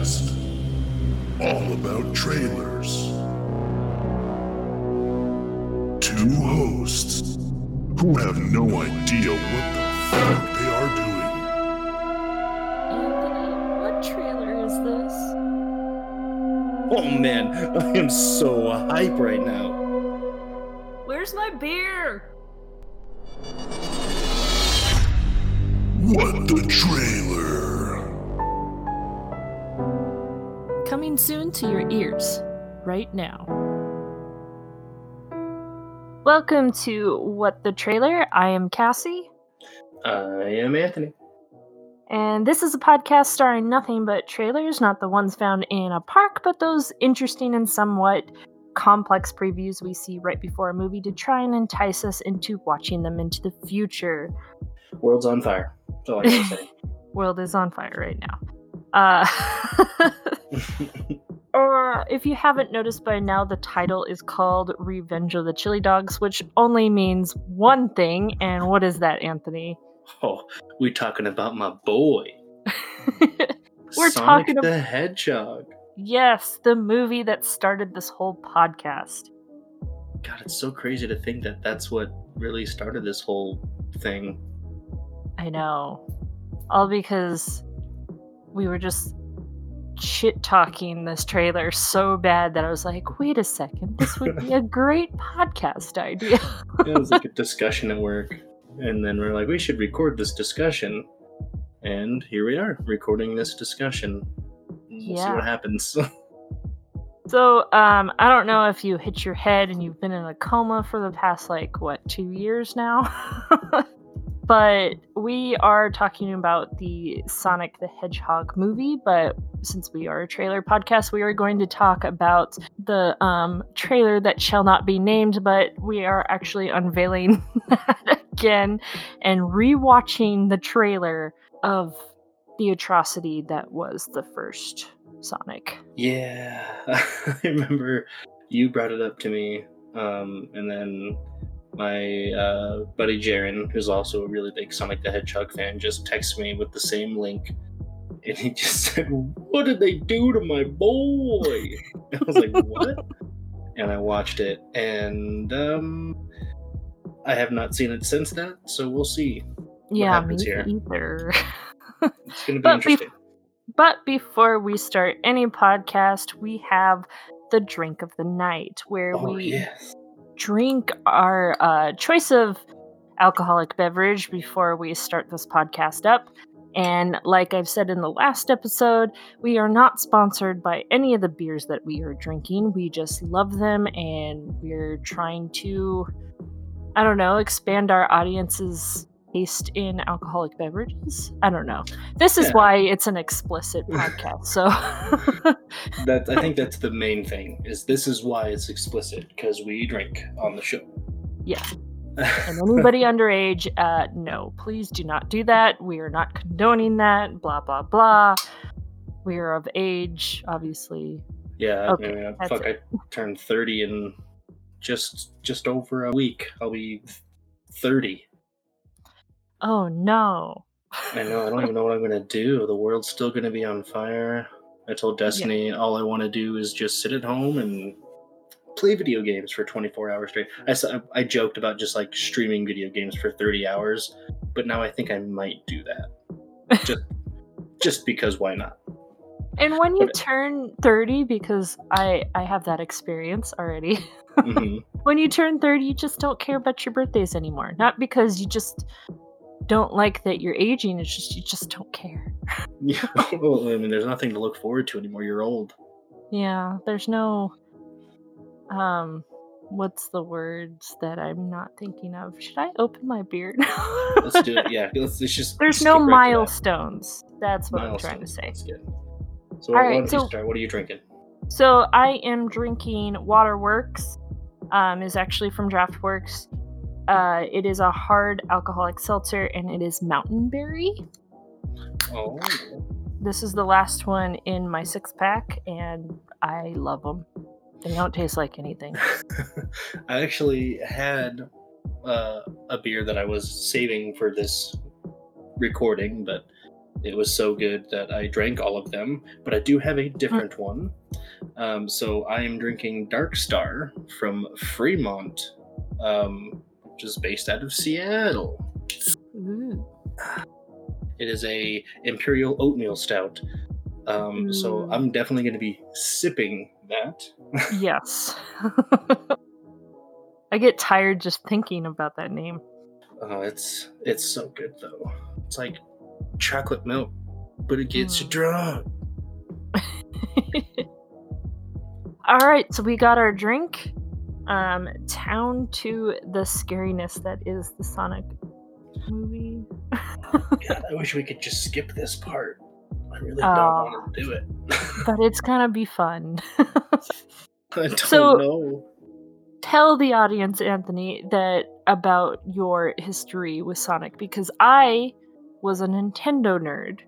Podcast, all about trailers. Two hosts who have no idea what the fuck they are doing. Anthony, what trailer is this? Oh man, I am so hype right now. Where's my beer? What the trailer? Coming soon to your ears, right now. Welcome to What the Trailer. I am Cassie. I am Anthony. And this is a podcast starring nothing but trailers, not the ones found in a park, but those interesting and somewhat complex previews we see right before a movie to try and entice us into watching them into the future. World's on fire. That's all I gotta say. World is on fire right now. Or if you haven't noticed by now, the title is called Revenge of the Chili Dogs, which only means one thing. And what is that, Anthony? Oh, we're talking about my boy. We're Sonic talking the Hedgehog. Yes, the movie that started this whole podcast. God, it's so crazy to think that that's what really started this whole thing. I know. All because we were just shit-talking this trailer so bad that I was like, wait a second, this would be a great podcast idea. It was like a discussion at work. And then we're like, we should record this discussion. And here we are, recording this discussion. We'll see what happens. So, I don't know if you hit your head and you've been in a coma for the past, 2 years now? But we are talking about the Sonic the Hedgehog movie, but since we are a trailer podcast, we are going to talk about the trailer that shall not be named, but we are actually unveiling that again and rewatching the trailer of the atrocity that was the first Sonic. Yeah, I remember you brought it up to me, and then my buddy Jaren, who's also a really big Sonic the Hedgehog fan, just texted me with the same link, and he just said, "What did they do to my boy?" I was like, "What?" And I watched it, and I have not seen it since that, so we'll see what happens here. Either. It's going to be interesting. But before we start any podcast, we have the drink of the night, where we drink our choice of alcoholic beverage before we start this podcast up. And like I've said in the last episode, we are not sponsored by any of the beers that we are drinking. We just love them, and we're trying to, I don't know, expand our audience's taste in alcoholic beverages. I don't know. This is why it's an explicit podcast. So I think that's the main thing. This is why it's explicit, because we drink on the show. Yeah. And anybody underage, no, please do not do that. We are not condoning that. Blah blah blah. We are of age, obviously. Yeah. Okay, I turned 30 in just over a week. I'll be 30. Oh no. I know, I don't even know what I'm going to do. The world's still going to be on fire. I told Destiny all I want to do is just sit at home and play video games for 24 hours straight. I joked about just streaming video games for 30 hours, but now I think I might do that. Just because why not? And when you turn 30, because I have that experience already, mm-hmm. When you turn 30, you just don't care about your birthdays anymore. Not because you just don't like that you're aging, it's just you just don't care. Yeah, well, I mean, there's nothing to look forward to anymore. You're old. Yeah, there's no what's the words that I'm not thinking of? Should I open my beer now? Let's do it. Yeah, let's just. There's no milestones. That's what I'm trying to say. That's good. So all right, what are you drinking? So I am drinking Waterworks. Is actually from DraftWorks. It is a hard alcoholic seltzer, and it is mountain berry. Oh. This is the last one in my 6-pack, and I love them. They don't taste like anything. I actually had a beer that I was saving for this recording, but It was so good that I drank all of them, but I do have a different one. So I am drinking Dark Star from Fremont, which is based out of Seattle. Mm. It is a Imperial Oatmeal Stout. So I'm definitely going to be sipping that. Yes. I get tired just thinking about that name. It's so good, though. It's like chocolate milk, but it gets you drunk. All right, so we got our drink. Down to the scariness that is the Sonic movie. God, I wish we could just skip this part. I really don't want to do it. But it's going to be fun. I don't know. Tell the audience, Anthony, about your history with Sonic, because I was a Nintendo nerd,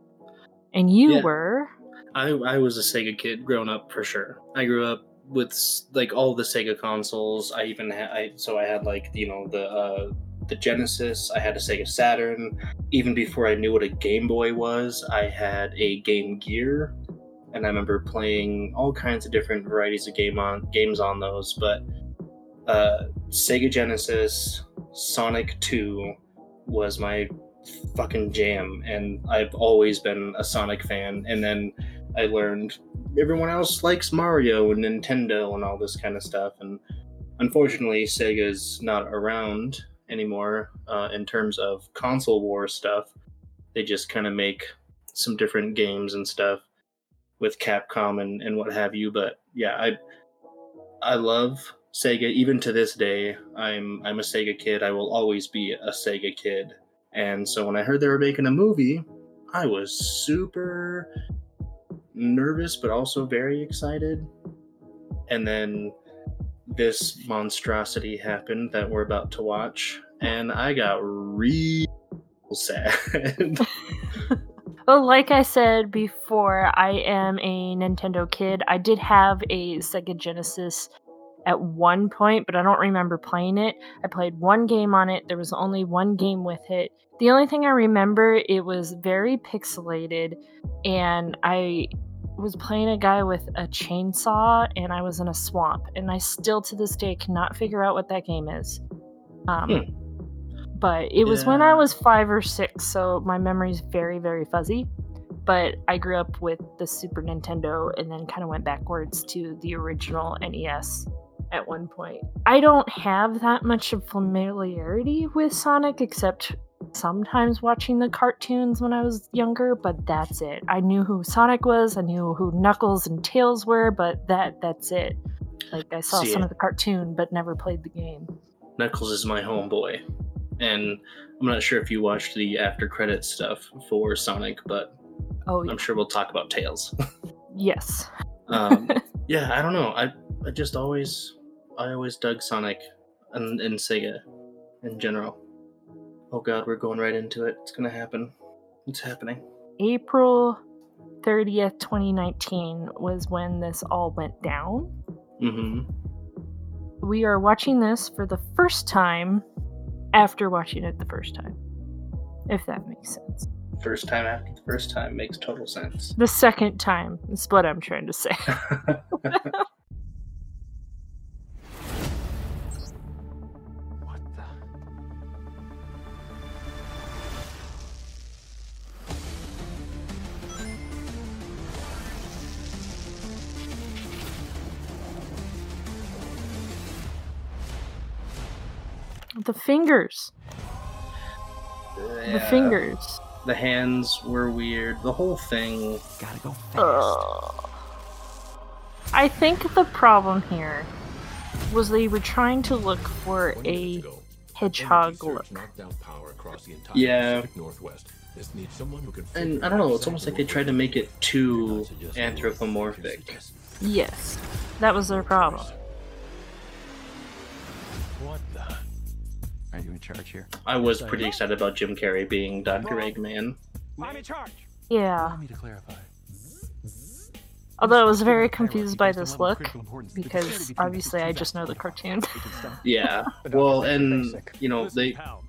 and you were... I was a Sega kid growing up, for sure. I grew up with, like, all the Sega consoles. I even had... So I had, like, you know, the Genesis. I had a Sega Saturn. Even before I knew what a Game Boy was, I had a Game Gear. And I remember playing all kinds of different varieties of games on those. But Sega Genesis, Sonic 2 was my fucking jam. And I've always been a Sonic fan. And then I learned everyone else likes Mario and Nintendo and all this kind of stuff. And unfortunately, Sega's not around anymore in terms of console war stuff. They just kind of make some different games and stuff with Capcom and what have you. But yeah, I love Sega. Even to this day, I'm a Sega kid. I will always be a Sega kid. And so when I heard they were making a movie, I was super nervous, but also very excited. And then this monstrosity happened that we're about to watch, and I got real sad. Well, like I said before, I am a Nintendo kid. I did have a Sega Genesis at one point, but I don't remember playing it. I played one game on it. There was only one game with it. The only thing I remember, it was very pixelated, and I was playing a guy with a chainsaw, and I was in a swamp, and I still to this day cannot figure out what that game is. But it was when I was 5 or 6, so my memory's very, very fuzzy. But I grew up with the Super Nintendo, and then kind of went backwards to the original NES at one point. I don't have that much of familiarity with Sonic, except sometimes watching the cartoons when I was younger, but that's it. I knew who Sonic was, I knew who Knuckles and Tails were, but that's it. Like, I saw some of the cartoon, but never played the game. Knuckles is my homeboy, and I'm not sure if you watched the after credits stuff for Sonic, but I'm sure we'll talk about Tails. Yes. Yeah, I don't know. I always dug Sonic and Sega in general. Oh God, we're going right into it. It's going to happen. It's happening. April 30th, 2019 was when this all went down. Mm-hmm. We are watching this for the first time after watching it the first time. If that makes sense. First time after the first time makes total sense. The second time is what I'm trying to say. The fingers. Yeah. The fingers. The hands were weird. The whole thing. Gotta go fast. I think the problem here was they were trying to look for a hedgehog look. Yeah. And I don't know, it's almost like they tried to make it too anthropomorphic. Yes. That was their problem. What the... Are you in charge here? I was pretty excited about Jim Carrey being Dr. Eggman. I'm in charge. Yeah. Although I was very confused by this look, because obviously I just know the cartoon. Yeah. Well, and, you know,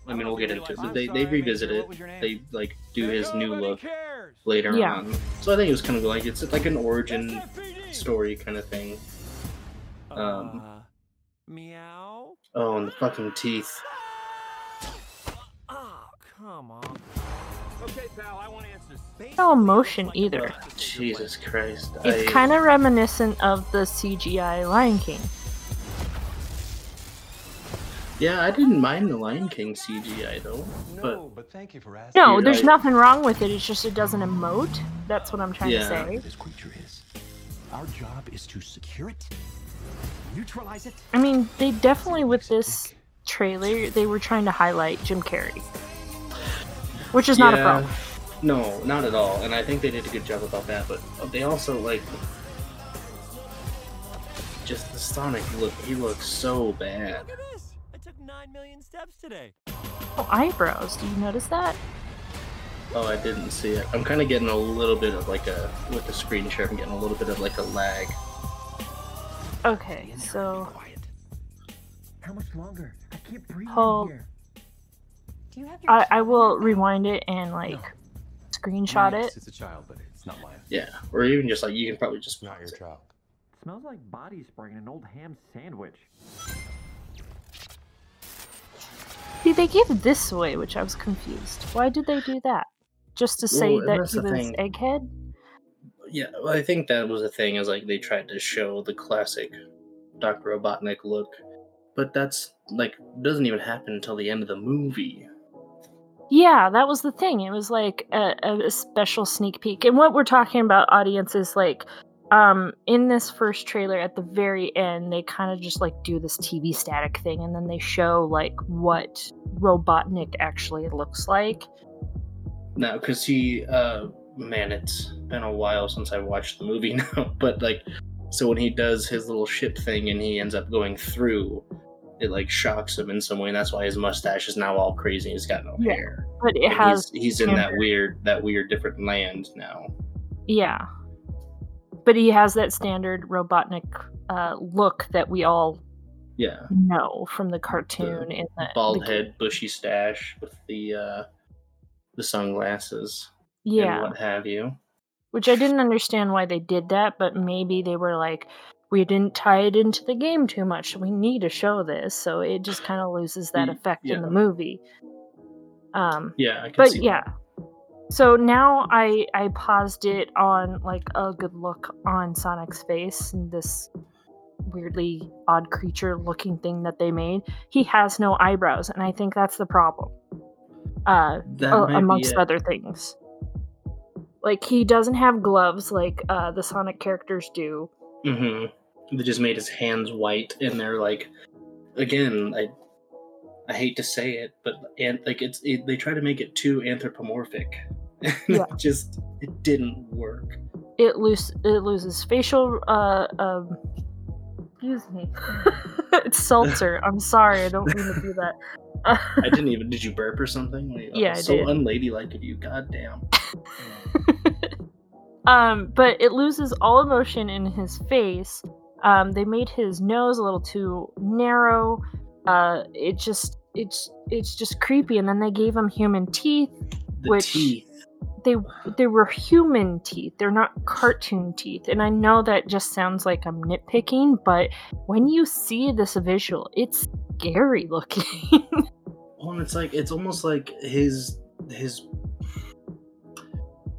I mean, we'll get into it, but they revisit it. They, like, do his new look later on. So I think it was kind of like, it's like an origin story kind of thing. Meow. Oh, and the fucking teeth. Oh, come on. Okay, pal, I want answers. No emotion either. Jesus Christ. It's kind of reminiscent of the CGI Lion King. Yeah, I didn't mind the Lion King CGI though. But thank you for asking. No, there's nothing wrong with it. It's just it doesn't emote. That's what I'm trying to say. This creature is. Our job is to secure it, neutralize it. I mean, they definitely with this trailer they were trying to highlight Jim Carrey, which is not a problem. No, not at all. And I think they did a good job about that. But they also like just the Sonic look. He looks so bad. 9 million steps today. Oh, eyebrows. Did you notice that? Oh, I didn't see it. I'm kind of getting a little bit of like a, with the screen share, I'm getting a little bit of like a lag. Okay, so. How much longer? I can't breathe in here. Do you have your I will rewind it and like screenshot it. It's a child, but it's not mine. Yeah, or even just like you can probably just not your child. It smells like body spray and an old ham sandwich. See, they gave it this away, which I was confused. Why did they do that? Just to say that he was Egghead? Yeah, well, I think that was the thing, is like they tried to show the classic Dr. Robotnik look, but that's like doesn't even happen until the end of the movie. Yeah, that was the thing. It was like a special sneak peek. And what we're talking about, audience, is like in this first trailer at the very end, they kind of just like do this TV static thing, and then they show like what Robotnik actually looks like. No, because he, man, it's been a while since I watched the movie now, but like, so when he does his little ship thing and he ends up going through, it like shocks him in some way, and that's why his mustache is now all crazy. He's got no hair, but it has. He's in that weird different land now. Yeah. But he has that standard Robotnik look that we all know from the cartoon. The bald head, bushy stache with the sunglasses and what have you. Which I didn't understand why they did that, but maybe they were like, we didn't tie it into the game too much. We need to show this. So it just kind of loses that effect in the movie. I can see that. So now I paused it on like a good look on Sonic's face and this weirdly odd creature looking thing that they made. He has no eyebrows, and I think that's the problem. Amongst other things. Like he doesn't have gloves like the Sonic characters do. Mm-hmm. They just made his hands white, and they're like, again, I hate to say it, but they try to make it too anthropomorphic. It didn't work. It loses facial. Excuse me. It's seltzer. I'm sorry. I don't mean to do that. I didn't even. Did you burp or something? Like, I did. So unladylike of you. Goddamn. But it loses all emotion in his face. They made his nose a little too narrow. It's just creepy, and then they gave him human teeth, they were human teeth. They're not cartoon teeth, and I know that just sounds like I'm nitpicking, but when you see this visual, it's scary looking. Well, it's like it's almost like his. It's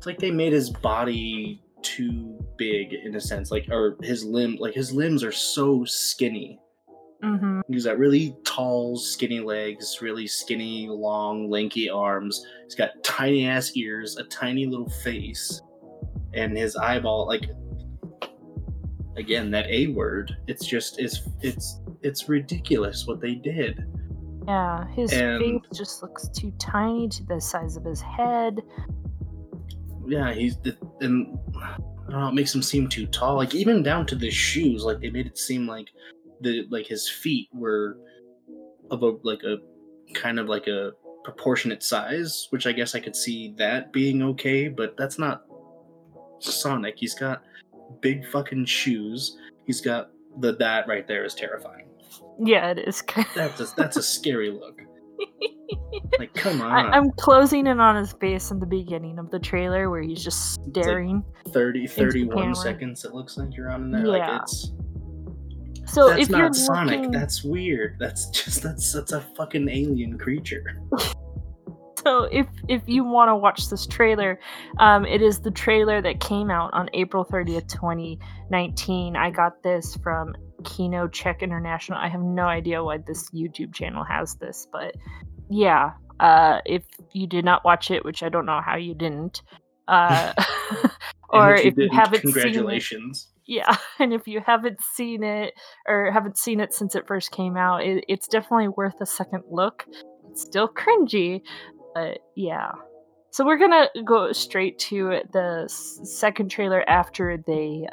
like they made his body too big in a sense, like or his limbs are so skinny. Mm-hmm. He's got really tall, skinny legs, really skinny, long, lanky arms. He's got tiny ass ears, a tiny little face, and his eyeball. Like again, that A word. It's just it's ridiculous what they did. Yeah, his face just looks too tiny to the size of his head. Yeah, I don't know. It makes him seem too tall. Like even down to the shoes. Like they made it seem like. His feet were of a kind of like a proportionate size, which I guess I could see that being okay, but that's not Sonic. He's got big fucking shoes. He's got that right there is terrifying. Yeah, it is. That's a scary look. Like, come on. I'm closing in on his face in the beginning of the trailer where he's just staring. It's like 31 seconds it looks like you're on in there. Yeah. Like, it's... So that's if not you're Sonic. Looking... That's weird. That's a fucking alien creature. So if you want to watch this trailer, it is the trailer that came out on April 30th, 2019. I got this from Kino Czech International. I have no idea why this YouTube channel has this, but yeah. If you did not watch it, which I don't know how you didn't, or if you haven't, congratulations. Yeah, and if you haven't seen it or haven't seen it since it first came out, it's definitely worth a second look. It's still cringy, but yeah. So we're gonna go straight to the second trailer after they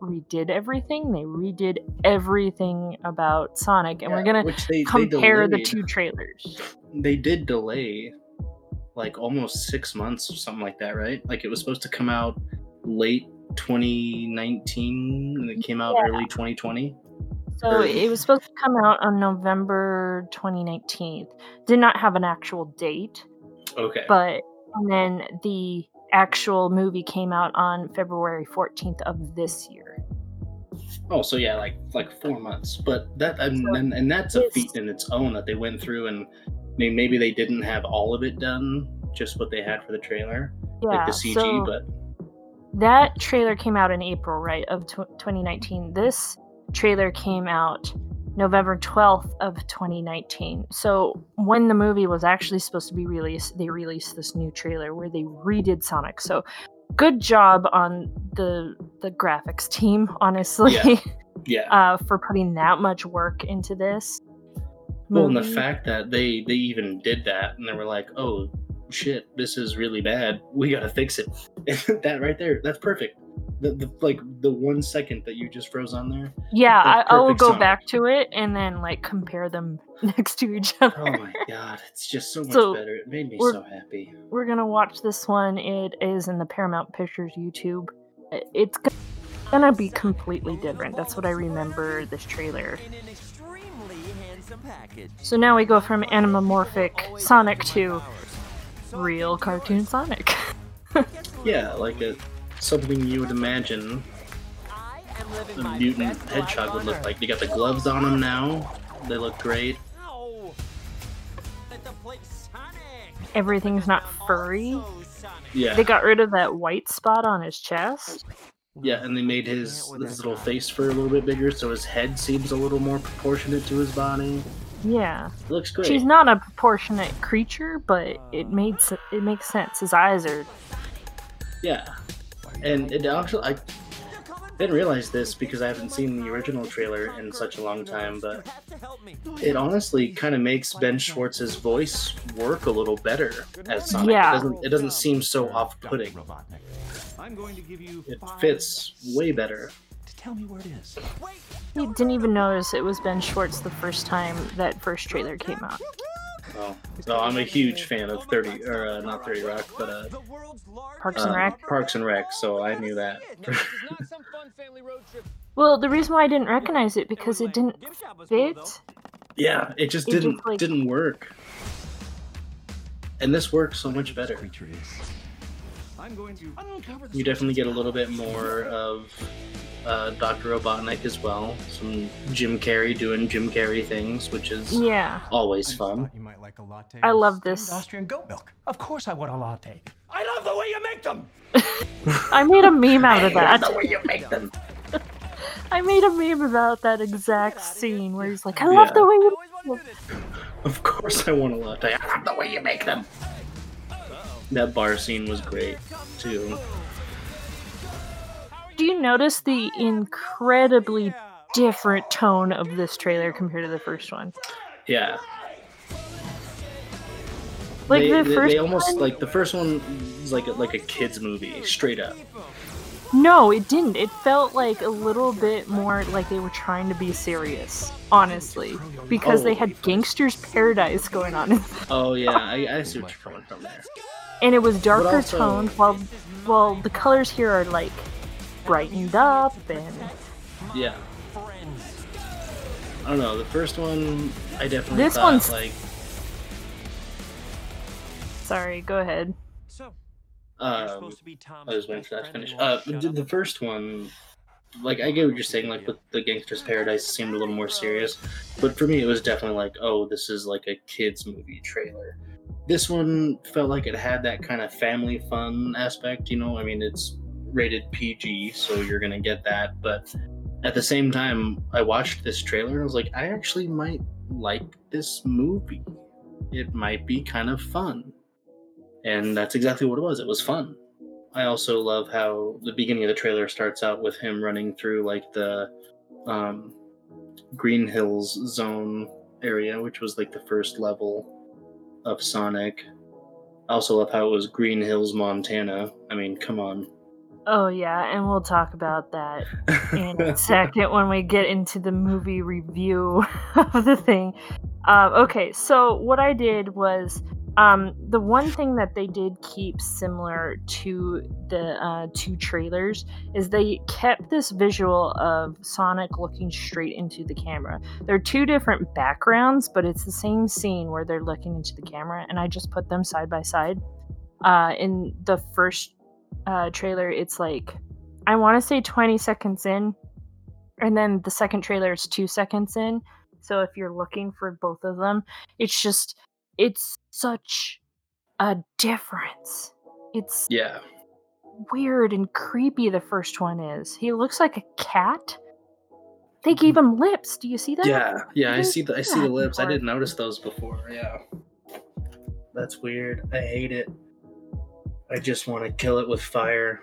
redid everything. They redid everything about Sonic, and we're gonna compare the two trailers. They did delay like almost 6 months or something like that, right? Like it was supposed to come out late 2019 and it came out early 2020. So it was supposed to come out on November 2019. Did not have an actual date. Okay. But and then the actual movie came out on February 14th of this year. Oh, so yeah, like 4 months. But that and that's a feat in its own that they went through, and I mean maybe they didn't have all of it done, just what they had for the trailer, like the CG, but that trailer came out in April, right, of 2019. This trailer came out November 12th of 2019. So when the movie was actually supposed to be released, they released this new trailer where they redid Sonic. So good job on the graphics team, honestly. Yeah. For putting that much work into this movie. Well, and the fact that they even did that and they were like, oh, shit, this is really bad, we gotta fix it. That right there, that's perfect. The 1 second that you just froze on there, I will go back to it and then like compare them next to each other. Oh my god, it's just so much better. It made me so happy. We're gonna watch this one. It is in the Paramount Pictures YouTube. It's gonna be completely different. That's what I remember this trailer. So now we go from anamorphic Sonic to real cartoon Sonic. Yeah, like something you would imagine a mutant hedgehog would look like. They got the gloves on them now. They look great. Everything's not furry. Yeah. They got rid of that white spot on his chest. Yeah, and they made his little face for a little bit bigger, so his head seems a little more proportionate to his body. Yeah, it looks great. She's not a proportionate creature, but it makes sense. His eyes are. Yeah, and it actually I didn't realize this because I haven't seen the original trailer in such a long time, but it honestly kind of makes Ben Schwartz's voice work a little better as Sonic. Yeah. It doesn't seem so off-putting. It fits way better. Tell me where it is. He didn't even notice it was Ben Schwartz the first time that first trailer came out. Oh, so I'm a huge fan of not 30 Rock, but Parks and Rec. Parks and Rec, so I knew that. Well, the reason why I didn't recognize it because it didn't fit. Yeah, it just didn't work. And this works so much better. You definitely get a little bit more of Dr. Robotnik as well. Some Jim Carrey doing Jim Carrey things, which is always fun. You might like a latte. I love this. Austrian goat milk. Of course I want a latte. I love the way you make them. I made a meme out of that. I love the way you make them. I made a meme about that exact scene where he's like, I love the way you make them. Of course I want a latte. I love the way you make them. That bar scene was great, too. Do you notice the incredibly different tone of this trailer compared to the first one? Yeah. Like the first one was like a kids movie, straight up. No, it didn't. It felt like a little bit more like they were trying to be serious, honestly, because they had Gangster's Paradise going on. Oh yeah, I see what you're going from there. And it was darker toned, while the colors here are like brightened up and I don't know. The first one, I definitely thought like Sorry, go ahead. So, supposed to be Tom's I was waiting for that to finish. The first one, like, I get what you're saying, like, with the Gangster's Paradise seemed a little more serious, but for me it was definitely like, oh, this is like a kids movie trailer. This one felt like it had that kind of family fun aspect, you know? I mean, it's rated PG, so you're gonna get that, but at the same time, I watched this trailer and I was like, I actually might like this movie. It might be kind of fun. And that's exactly what it was. It was fun. I also love how the beginning of the trailer starts out with him running through, like, the Green Hills Zone area, which was, like, the first level of Sonic. I also love how it was Green Hills, Montana. I mean, come on. Oh, yeah, and we'll talk about that in a second when we get into the movie review of the thing. Okay, so what I did was... the one thing that they did keep similar to the two trailers is they kept this visual of Sonic looking straight into the camera. There are two different backgrounds, but it's the same scene where they're looking into the camera, and I just put them side by side. In the first trailer, it's like, I want to say 20 seconds in, and then the second trailer is 2 seconds in. So if you're looking for both of them, it's just... it's such a difference. It's weird and creepy, the first one is. He looks like a cat. They gave him lips. Do you see that? Yeah, I see the lips. I didn't notice those before. Yeah. That's weird. I hate it. I just want to kill it with fire.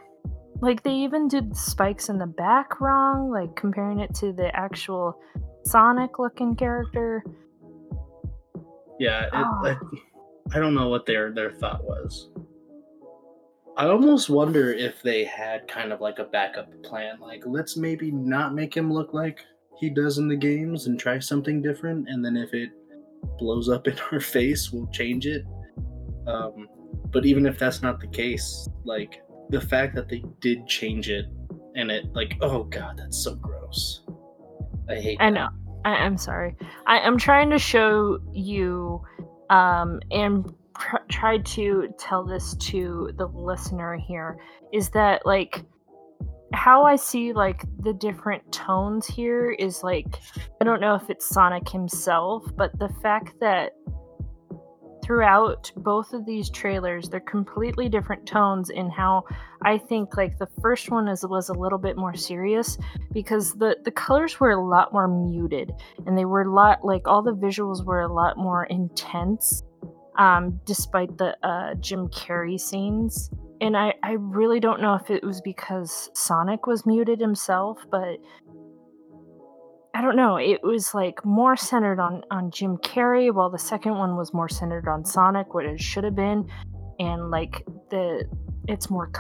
Like, they even did the spikes in the back wrong, like comparing it to the actual Sonic-looking character. Yeah, I don't know what their thought was. I almost wonder if they had kind of like a backup plan. Like, let's maybe not make him look like he does in the games and try something different. And then if it blows up in our face, we'll change it. But even if that's not the case, like, the fact that they did change it and it, like, oh God, that's so gross. I hate that. I know. I'm sorry. I'm trying to show you and try to tell this to the listener here, is that, like, how I see, like, the different tones here is, like, I don't know if it's Sonic himself, but the fact that throughout both of these trailers, they're completely different tones in how I think, like, the first one was a little bit more serious because the colors were a lot more muted and they were a lot, like, all the visuals were a lot more intense, despite the Jim Carrey scenes. And I really don't know if it was because Sonic was muted himself, but... I don't know, it was like more centered on Jim Carrey, while the second one was more centered on Sonic, what it should have been, and like it's more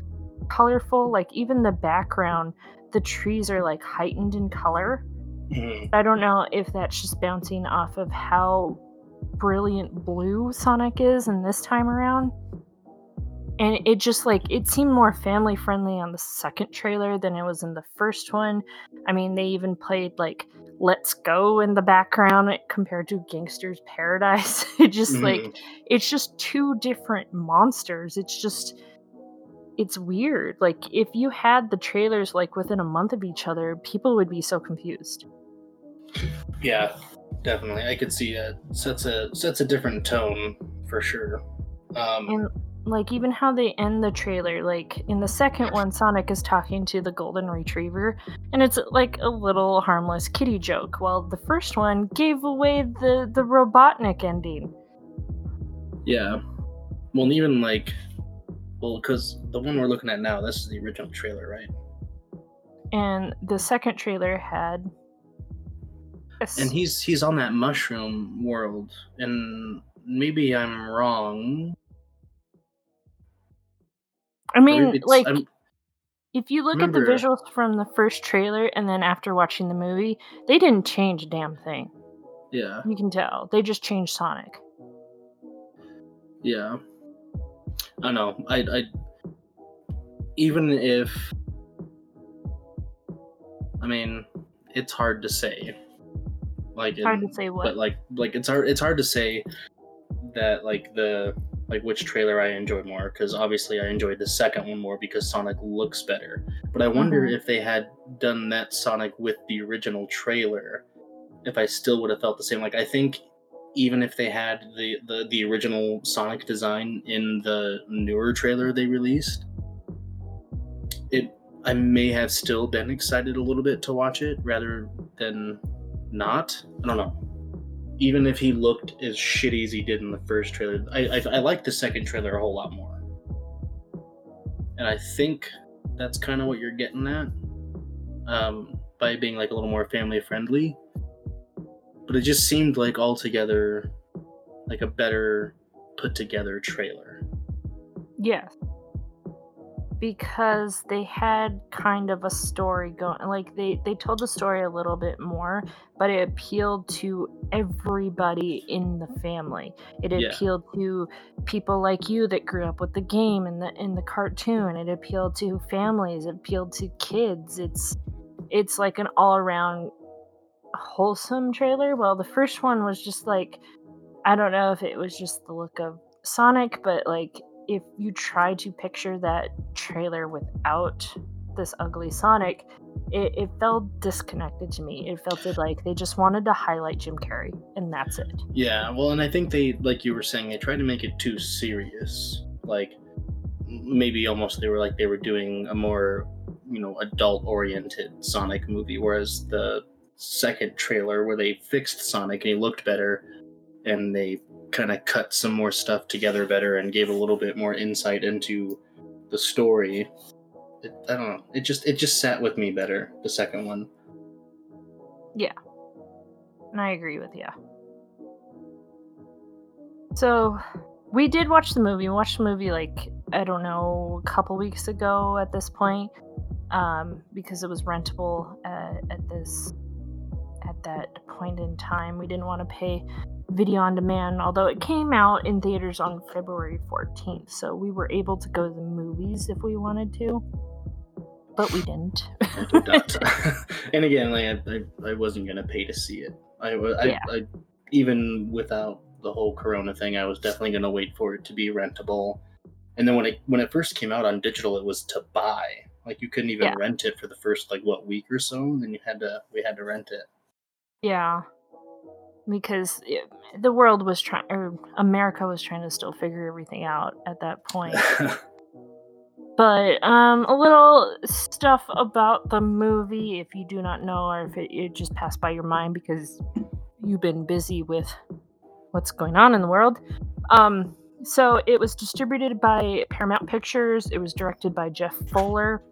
colorful, like even the background, the trees are like heightened in color. I don't know if that's just bouncing off of how brilliant blue Sonic is in this time around. And it just, like, it seemed more family-friendly on the second trailer than it was in the first one. I mean, they even played, like, Let's Go in the background compared to Gangster's Paradise. It just, like, it's just two different monsters. It's just, it's weird. Like, if you had the trailers, like, within a month of each other, people would be so confused. Yeah, definitely. I could see that. Sets a different tone, for sure. Like, even how they end the trailer, like, in the second one, Sonic is talking to the golden retriever, and it's, like, a little harmless kitty joke, while the first one gave away the Robotnik ending. Yeah. Well, even, like, because the one we're looking at now, this is the original trailer, right? And the second trailer had... And he's on that mushroom world, and maybe I'm wrong... I mean, like, if you look at the visuals from the first trailer and then after watching the movie, they didn't change a damn thing. Yeah. You can tell. They just changed Sonic. Yeah. I know. Even if... I mean, it's hard to say. Like, hard to say what? But, like it's hard to say that, like, the like which trailer I enjoyed more, because obviously I enjoyed the second one more because Sonic looks better. But I wonder if they had done that Sonic with the original trailer, if I still would have felt the same. Like, I think even if they had the original Sonic design in the newer trailer they released, I may have still been excited a little bit to watch it rather than not. I don't know. Even if he looked as shitty as he did in the first trailer, I liked the second trailer a whole lot more. And I think that's kind of what you're getting at by being like a little more family friendly. But it just seemed like altogether like a better put together trailer. Yes. Because they had kind of a story going, like they told the story a little bit more, but it appealed to everybody in the family. It appealed to people like you that grew up with the game and the cartoon. It appealed to families. It appealed to kids. It's like an all-around wholesome trailer. Well, the first one was just like, I don't know if it was just the look of Sonic, but like, if you try to picture that trailer without this ugly Sonic, it felt disconnected to me. It felt like they just wanted to highlight Jim Carrey, and that's it. Yeah, well, and I think they, like you were saying, they tried to make it too serious. Like, maybe almost they were doing a more, adult-oriented Sonic movie, whereas the second trailer where they fixed Sonic and he looked better, and they kind of cut some more stuff together better and gave a little bit more insight into the story. I don't know. It just sat with me better, the second one. Yeah. And I agree with you. So, we did watch the movie. We watched the movie, like, I don't know, a couple weeks ago at this point. Because it was rentable at that point in time. We didn't want to pay video on demand, although it came out in theaters on February 14th, so we were able to go to the movies if we wanted to, but we didn't. I did not. And again, like, I wasn't going to pay to see it. I even without the whole Corona thing, I was definitely going to wait for it to be rentable. And then when it first came out on digital, it was to buy. Like, you couldn't even rent it for the first, like, what, week or so? And then we had to rent it. Yeah. Because America was trying to still figure everything out at that point. But a little stuff about the movie, if you do not know, or if it just passed by your mind because you've been busy with what's going on in the world. So it was distributed by Paramount Pictures. It was directed by Jeff Fowler,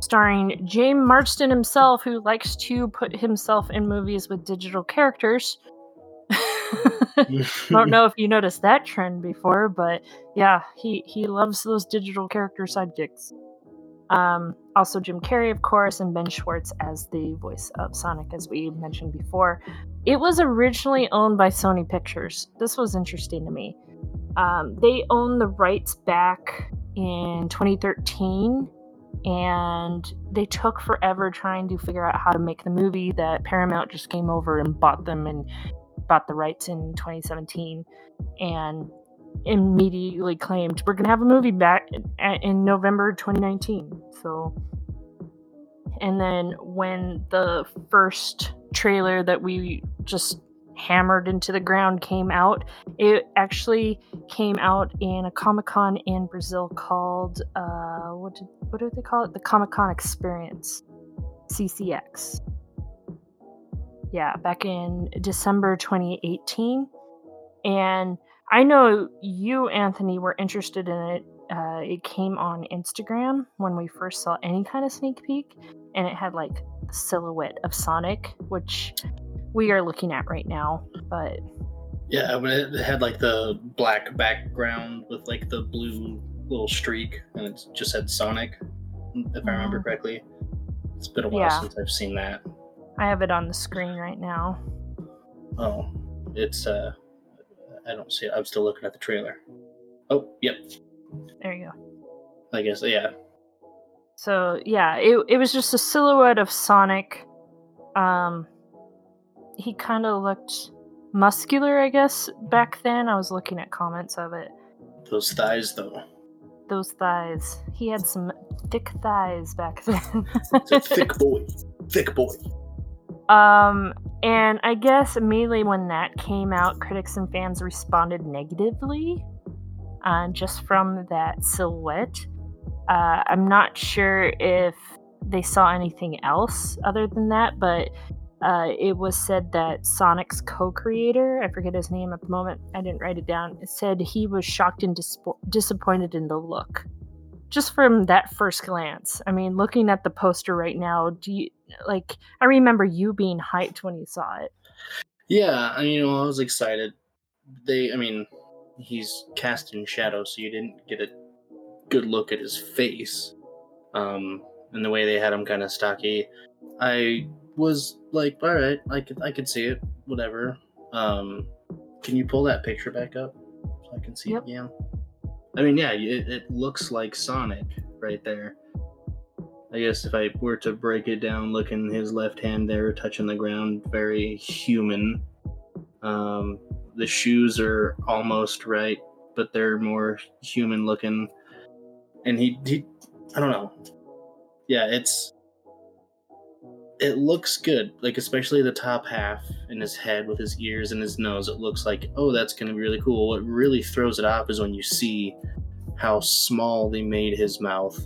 starring James Marsden himself, who likes to put himself in movies with digital characters. I don't know if you noticed that trend before, but yeah, he loves those digital character sidekicks. Also Jim Carrey, of course, and Ben Schwartz as the voice of Sonic, as we mentioned before. It was originally owned by Sony Pictures. This was interesting to me. They owned the rights back in 2013, and they took forever trying to figure out how to make the movie that Paramount just came over and bought the rights in 2017 and immediately claimed, we're going to have a movie back in November 2019. So, and then when the first trailer that we just hammered into the ground came out, it actually came out in a Comic-Con in Brazil called what do they call it? The Comic-Con Experience, CCX. Yeah, back in December 2018. And I know you, Anthony, were interested in it. It came on Instagram when we first saw any kind of sneak peek, and it had like the silhouette of Sonic, which we are looking at right now, but yeah, it had like the black background with like the blue little streak, and it just had Sonic, if I remember correctly. It's been a while since I've seen that. I have it on the screen right now. Oh, it's I don't see it. I'm still looking at the trailer. Oh, yep. There you go. I guess, yeah. So yeah, it was just a silhouette of Sonic. He kind of looked muscular, I guess, back then. I was looking at comments of it. Those thighs, though. Those thighs. He had some thick thighs back then. It's a thick boy. Thick boy. And I guess immediately when that came out, critics and fans responded negatively, just from that silhouette. I'm not sure if they saw anything else other than that, but it was said that Sonic's co-creator, I forget his name at the moment, I didn't write it down, said he was shocked and disappointed in the look. Just from that first glance. I mean, looking at the poster right now, do you, like, I remember you being hyped when you saw it. Yeah, you know, I was excited. They, I mean, he's casting shadow, so you didn't get a good look at his face. And the way they had him kind of stocky. I was like, all right, I could see it, whatever. Can you pull that picture back up so I can see it again? I mean, yeah, it looks like Sonic right there. I guess if I were to break it down, looking his left hand there, touching the ground, very human. The shoes are almost right, but they're more human looking. And he I don't know. Yeah, it looks good. Like, especially the top half in his head with his ears and his nose. It looks like, oh, that's going to be really cool. What really throws it off is when you see how small they made his mouth.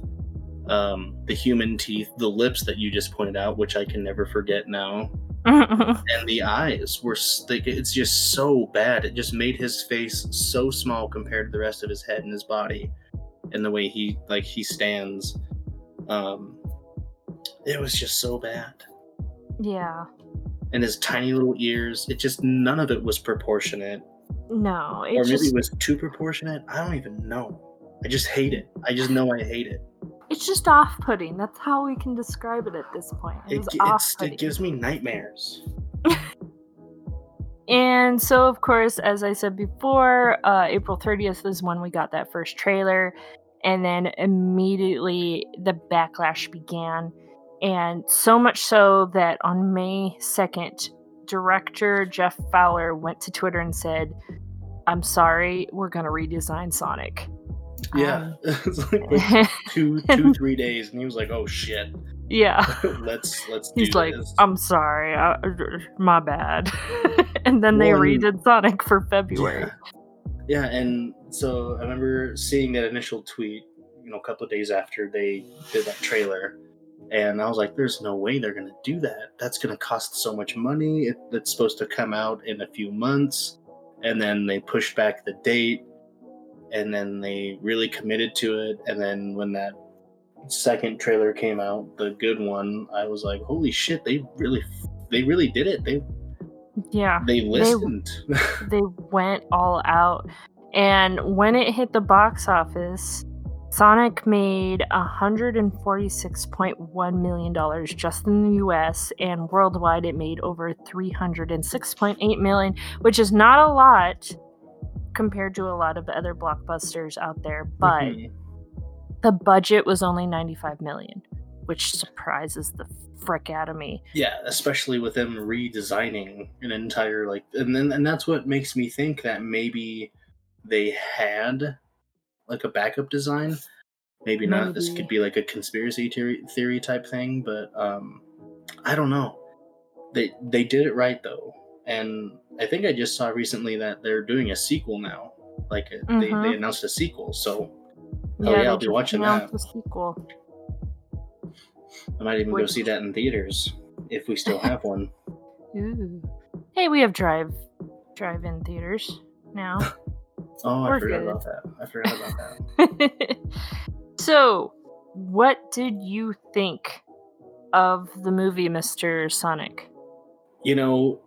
The human teeth, the lips that you just pointed out, which I can never forget now. And the eyes were, it's just so bad. It just made his face so small compared to the rest of his head and his body. And the way he stands. It was just so bad. Yeah. And his tiny little ears, it just, none of it was proportionate. No. Or maybe it was too proportionate. I don't even know. I just hate it. I just know I hate it. It's just off-putting. That's how we can describe it at this point. It gives me nightmares. And so, of course, as I said before, April 30th is when we got that first trailer. And then immediately the backlash began. And so much so that on May 2nd, director Jeff Fowler went to Twitter and said, "I'm sorry, we're going to redesign Sonic." Yeah. It's like 2-3 days. And he was like, "Oh, shit. Yeah. let's do this." He's like, "I'm sorry. My bad." And then they redid Sonic for February. Yeah, and so I remember seeing that initial tweet, you know, a couple of days after they did that trailer. And I was like, there's no way they're going to do that. That's going to cost so much money. It's supposed to come out in a few months. And then they pushed back the date. And then they really committed to it. And then when that second trailer came out, the good one, I was like, holy shit, they really did it. They listened. They went all out. And when it hit the box office, Sonic made $146.1 million just in the US, and worldwide it made over $306.8 million, which is not a lot compared to a lot of other blockbusters out there, but the budget was only $95 million, which surprises the frick out of me. Yeah, especially with them redesigning an entire, like, and that's what makes me think that maybe they had like a backup design. Maybe not. This could be like a conspiracy theory type thing, but I don't know. They did it right though, and I think I just saw recently that they're doing a sequel now. Like they announced a sequel, so I'll be watching that. The sequel. I might even go see that in theaters if we still have one. Ooh. Hey, we have drive-in theaters now. Oh, I forgot about that. So, what did you think of the movie, Mr. Sonic? You know,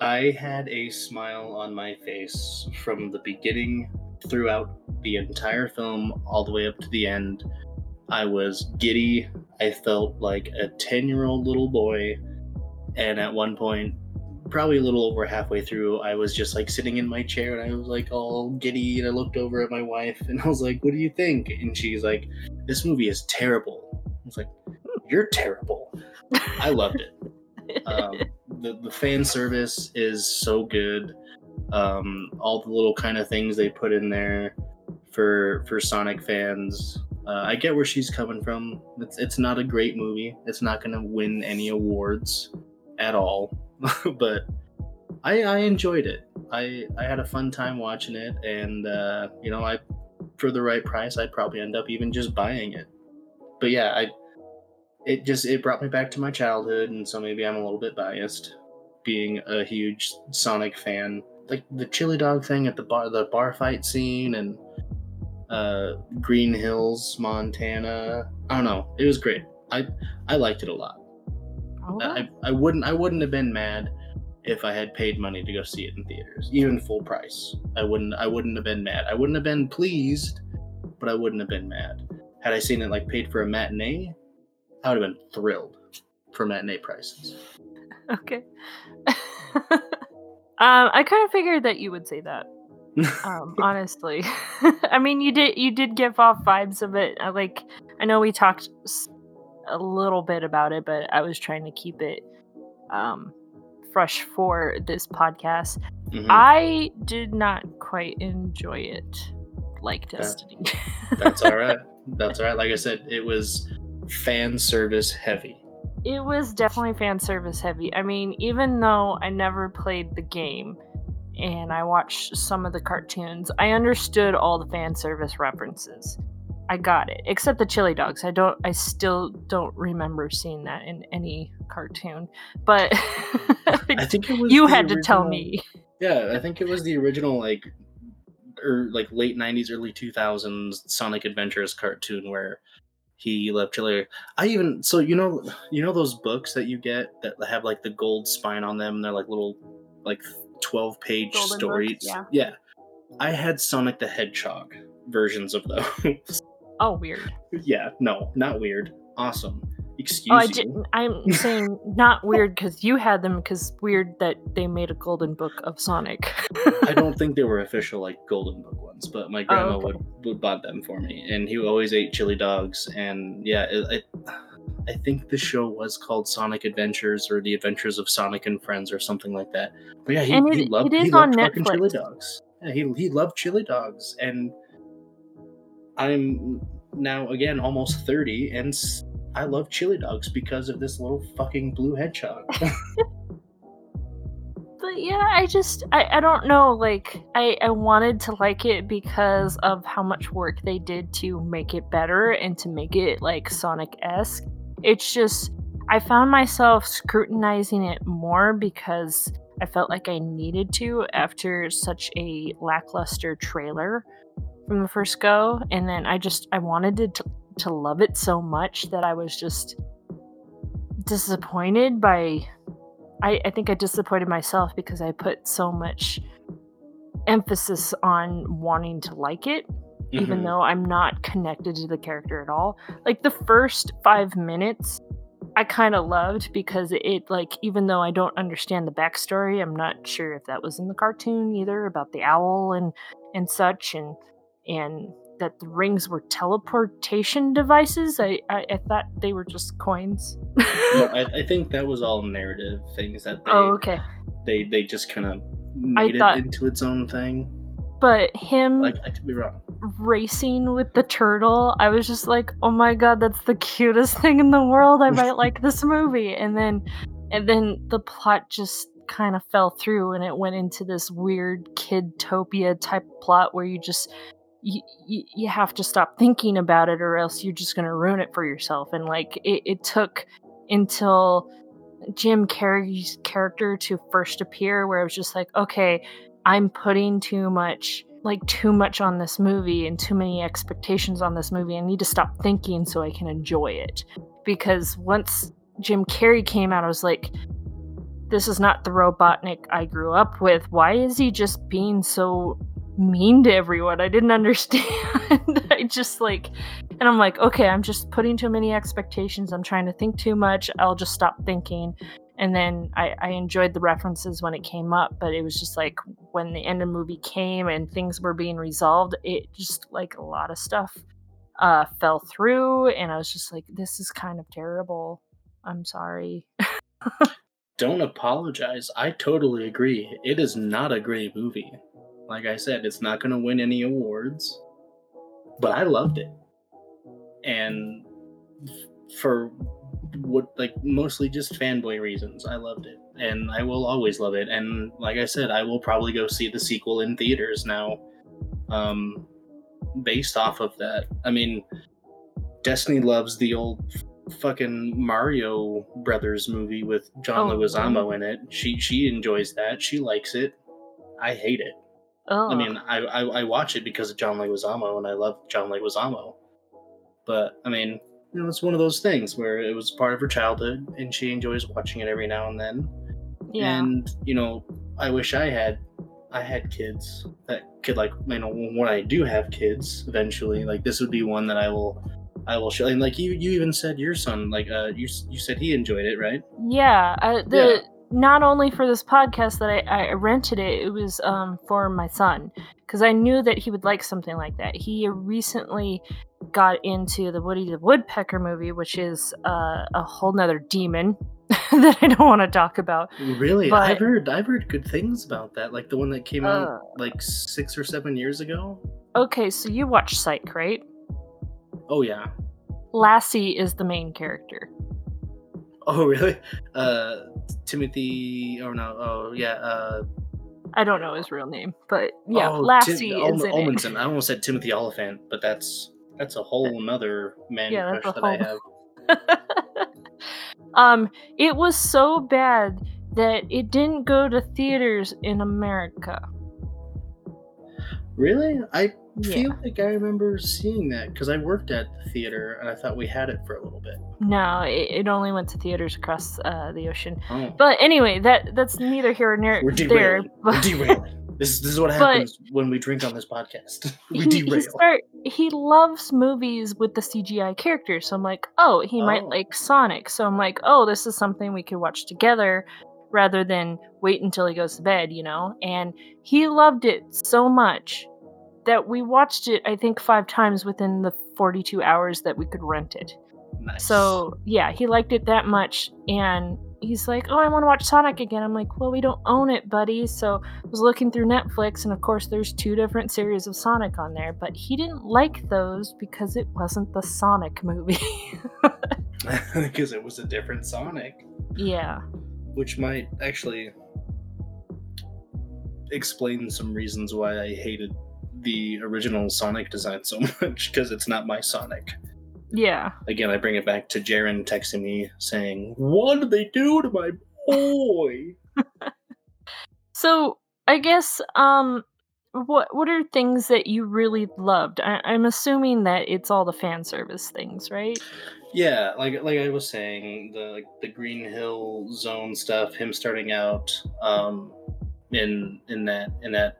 I had a smile on my face from the beginning throughout the entire film, all the way up to the end. I was giddy. I felt like a 10-year-old little boy. And at one point, probably a little over halfway through, I was just like sitting in my chair and I was like all giddy, and I looked over at my wife and I was like, "What do you think?" And she's like, "This movie is terrible." I was like, "You're terrible." I loved it. The fan service is so good. all the little kind of things they put in there for Sonic fans. I get where she's coming from. It's not a great movie. It's not going to win any awards at all, but I enjoyed it. I had a fun time watching it, and for the right price, I'd probably end up even just buying it. But yeah, it brought me back to my childhood, and so maybe I'm a little bit biased, being a huge Sonic fan. Like the chili dog thing at the bar fight scene, and Green Hills, Montana. I don't know. It was great. I liked it a lot. Oh. I wouldn't have been mad if I had paid money to go see it in theaters, even full price. I wouldn't have been mad. I wouldn't have been pleased, but I wouldn't have been mad. Had I seen it like paid for a matinee, I would have been thrilled for matinee prices. Okay. I kind of figured that you would say that. Honestly, I mean, you did give off vibes of it. I know we talked a little bit about it, but I was trying to keep it fresh for this podcast. Mm-hmm. I did not quite enjoy it like Destiny. That's all right. That's all right. Like I said, it was fan service heavy. It was definitely fan service heavy. I mean, even though I never played the game, and I watched some of the cartoons, I understood all the fan service references. I got it, except the chili dogs. I still don't remember seeing that in any cartoon. But I think it was you had to tell me. Yeah, I think it was the original like late 90s, early 2000s Sonic Adventures cartoon where he left chili. You know those books that you get that have like the gold spine on them. And they're like little 12-page Golden stories. Yeah. I had Sonic the Hedgehog versions of those. Oh, weird. Yeah, no, not weird. Awesome. Excuse me. I'm saying not weird because you had them, because weird that they made a Golden Book of Sonic. I don't think they were official like Golden Book ones, but my grandma would bought them for me, and he always ate chili dogs, and yeah, I think the show was called Sonic Adventures or The Adventures of Sonic and Friends or something like that. But yeah, he loved fucking chili dogs. Yeah, he loved chili dogs, and I'm now again almost 30, and I love chili dogs because of this little fucking blue hedgehog. But yeah, I don't know. Like I wanted to like it because of how much work they did to make it better and to make it like Sonic-esque. It's just, I found myself scrutinizing it more because I felt like I needed to after such a lackluster trailer from the first go. And then I wanted to love it so much that I was just disappointed by... I think I disappointed myself because I put so much emphasis on wanting to like it, mm-hmm. even though I'm not connected to the character at all. Like the first 5 minutes I kind of loved because it, like, even though I don't understand the backstory, I'm not sure if that was in the cartoon either, about the owl and such, and that the rings were teleportation devices. I thought they were just coins. No, I think that was all narrative things that they they just kind of made it into its own thing. But him, like, I could be wrong, racing with the turtle, I was just like, oh my god, that's the cutest thing in the world. I might like this movie. And then the plot just kind of fell through, and it went into this weird kidtopia type plot where you just... You have to stop thinking about it or else you're just going to ruin it for yourself. And like it took until Jim Carrey's character to first appear where I was just like, okay, I'm putting too much on this movie and too many expectations on this movie. I need to stop thinking so I can enjoy it. Because once Jim Carrey came out, I was like, this is not the Robotnik I grew up with. Why is he just being so mean to everyone? I didn't understand. And I'm like, okay, I'm just putting too many expectations. I'm trying to think too much. I'll just stop thinking. And then I enjoyed the references when it came up, but it was just like when the end of the movie came and things were being resolved, it just like a lot of stuff fell through, and I was just like, this is kind of terrible. I'm sorry. don't apologize. I totally agree. It is not a great movie. Like I said, it's not going to win any awards, but I loved it. And for what, like, mostly just fanboy reasons, I loved it. And I will always love it. And like I said, I will probably go see the sequel in theaters now, based off of that. I mean, Destiny loves the old fucking Mario Brothers movie with John Leguizamo in it. She enjoys that. She likes it. I hate it. Oh. I mean, I watch it because of John Leguizamo, and I love John Leguizamo. But, I mean, you know, it's one of those things where it was part of her childhood, and she enjoys watching it every now and then. Yeah. And, you know, I wish I had kids that could, like, you know, when I do have kids eventually, like, this would be one that I will show. And, like, you even said your son, like, you said he enjoyed it, right? Yeah. Not only for this podcast that I rented it, it was for my son, because I knew that he would like something like that. He recently got into the Woody the Woodpecker movie, which is a whole nother demon that I don't want to talk about. Really? But I've heard good things about that, like the one that came out like 6 or 7 years ago. Okay, so you watch Psych, right? Oh, yeah. Lassie is the main character. Oh, really? I don't know his real name, but yeah, Lassie is in Olmanson. I almost said Timothy Oliphant, but that's a whole nother man crush that I have. It was so bad that it didn't go to theaters in America. Really? I feel like I remember seeing that because I worked at the theater and I thought we had it for a little bit. No, it only went to theaters across the ocean. Oh. But anyway, that's neither here nor there. We're derailing. This is what happens when we drink on this podcast. We derail. He loves movies with the CGI characters, so I'm like, he might like Sonic. So I'm like, this is something we could watch together rather than wait until he goes to bed, you know? And he loved it so much that we watched it, I think, 5 times within the 42 hours that we could rent it. Nice. So, yeah, he liked it that much. And he's like, I want to watch Sonic again. I'm like, well, we don't own it, buddy. So I was looking through Netflix, and of course, there's 2 different series of Sonic on there. But he didn't like those because it wasn't the Sonic movie. Because it was a different Sonic. Yeah. Which might actually explain some reasons why I hated the original Sonic design so much, because it's not my Sonic. Yeah. Again, I bring it back to Jaren texting me saying, "What did they do to my boy?" So I guess what are things that you really loved? I'm assuming that it's all the fan service things, right? Yeah, like I was saying, the Green Hills Zone stuff, him starting out in that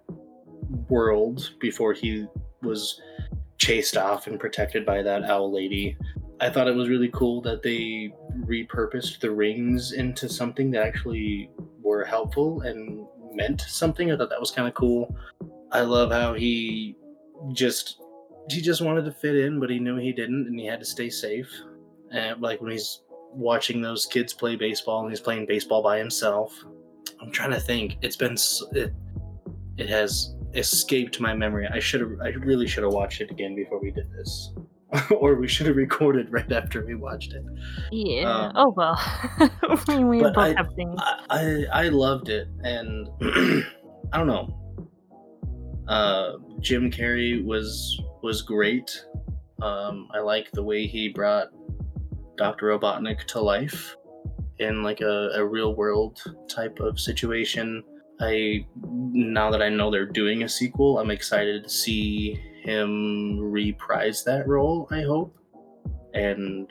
world before he was chased off and protected by that owl lady. I thought it was really cool that they repurposed the rings into something that actually were helpful and meant something. I thought that was kind of cool. I love how he just wanted to fit in, but he knew he didn't, and he had to stay safe. And like when he's watching those kids play baseball, and he's playing baseball by himself. I'm trying to think. It has escaped my memory. I really should have watched it again before we did this. Or we should have recorded right after we watched it. Yeah. Well. We both have things. I loved it, and I don't know. Jim Carrey was great. I like the way he brought Dr. Robotnik to life in like a real world type of situation. Now that I know they're doing a sequel, I'm excited to see him reprise that role, I hope, and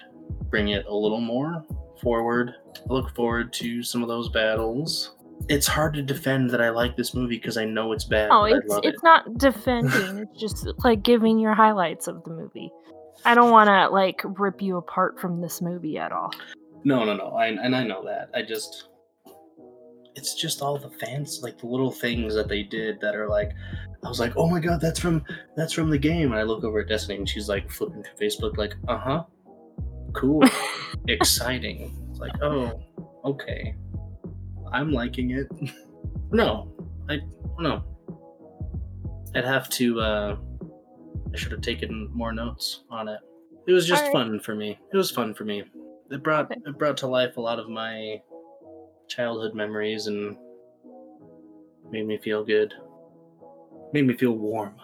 bring it a little more forward. I look forward to some of those battles. It's hard to defend that I like this movie because I know it's bad. Oh, it's not defending. It's just like giving your highlights of the movie. I don't want to like rip you apart from this movie at all. No. I know that. It's just all the fans, like the little things that they did that are like, I was like, oh my god, that's from the game. And I look over at Destiny and she's like flipping through Facebook, like, uh-huh, cool, exciting. It's like, oh, okay. I'm liking it. No, I don't know. I'd have to, I should have taken more notes on it. It was just fun for me. It brought to life a lot of my childhood memories and made me feel good. Made me feel warm.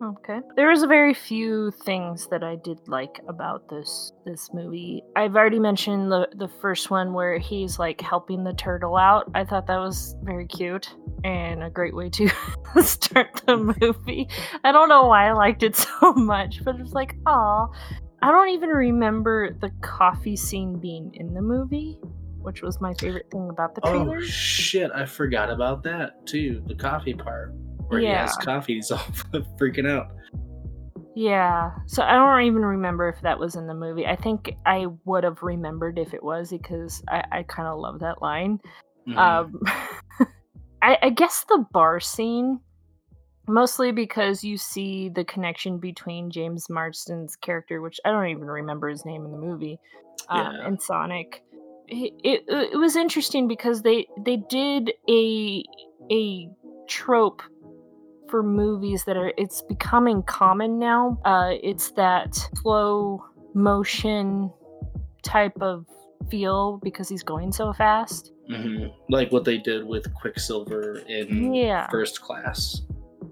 Okay. There was a very few things that I did like about this movie. I've already mentioned the first one where he's like helping the turtle out. I thought that was very cute and a great way to start the movie. I don't know why I liked it so much, but it's like, aw. I don't even remember the coffee scene being in the movie, which was my favorite thing about the trailer. Oh shit, I forgot about that too, the coffee part. Where he has coffee, he's all freaking out. Yeah. So I don't even remember if that was in the movie. I think I would have remembered if it was because I kind of love that line. Mm-hmm. I guess the bar scene, mostly because you see the connection between James Marsden's character, which I don't even remember his name in the movie, and Sonic. It was interesting because they did a trope for movies that it's becoming common now. It's that slow motion type of feel because he's going so fast. Mm-hmm. Like what they did with Quicksilver in First Class.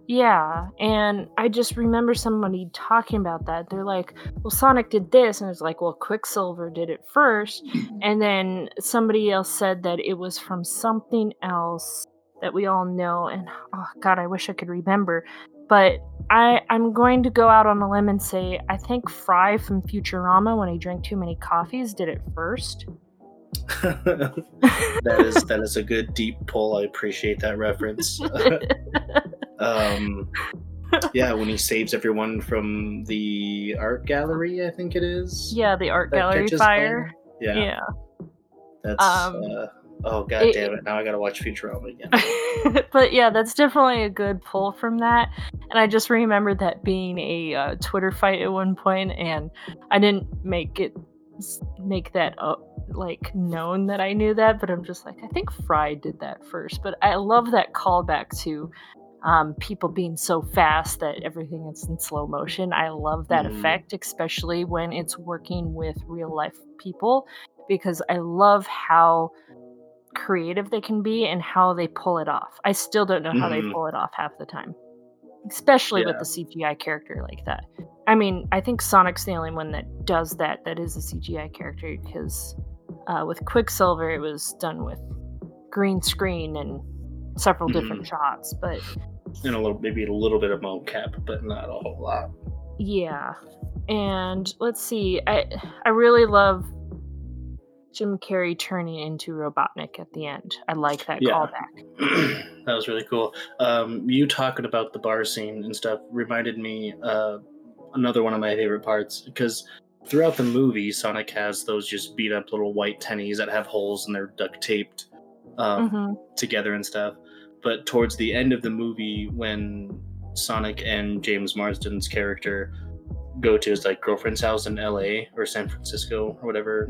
Yeah, and I just remember somebody talking about that. They're like, well, Sonic did this, and it's like, well, Quicksilver did it first. And then somebody else said that it was from something else that we all know, and oh god, I wish I could remember, but I'm going to go out on a limb and say I think Fry from Futurama, when he drank too many coffees, did it first. that is a good deep pull. I appreciate that reference. Yeah, when he saves everyone from the art gallery, I think it is. Yeah, the art gallery fire. Yeah. That's oh god damn it! Now I gotta watch Futurama again. But yeah, that's definitely a good pull from that. And I just remembered that being a Twitter fight at one point, and I didn't make that up, like known that I knew that. But I'm just like, I think Fry did that first. But I love that callback to people being so fast that everything is in slow motion. I love that effect, especially when it's working with real life people, because I love how creative they can be and how they pull it off. I still don't know how they pull it off half the time, especially with the CGI character like that. I mean, I think Sonic's the only one that does that is a CGI character, because with Quicksilver it was done with green screen and several different shots, but and a little bit of mocap, but not a whole lot. Yeah. And let's see, I really love Jim Carrey turning into Robotnik at the end. I like that callback. That was really cool. You talking about the bar scene and stuff reminded me another one of my favorite parts, because throughout the movie, Sonic has those just beat up little white tennies that have holes and they're duct taped together and stuff. But towards the end of the movie, when Sonic and James Marsden's character go to his like girlfriend's house in LA or San Francisco or whatever.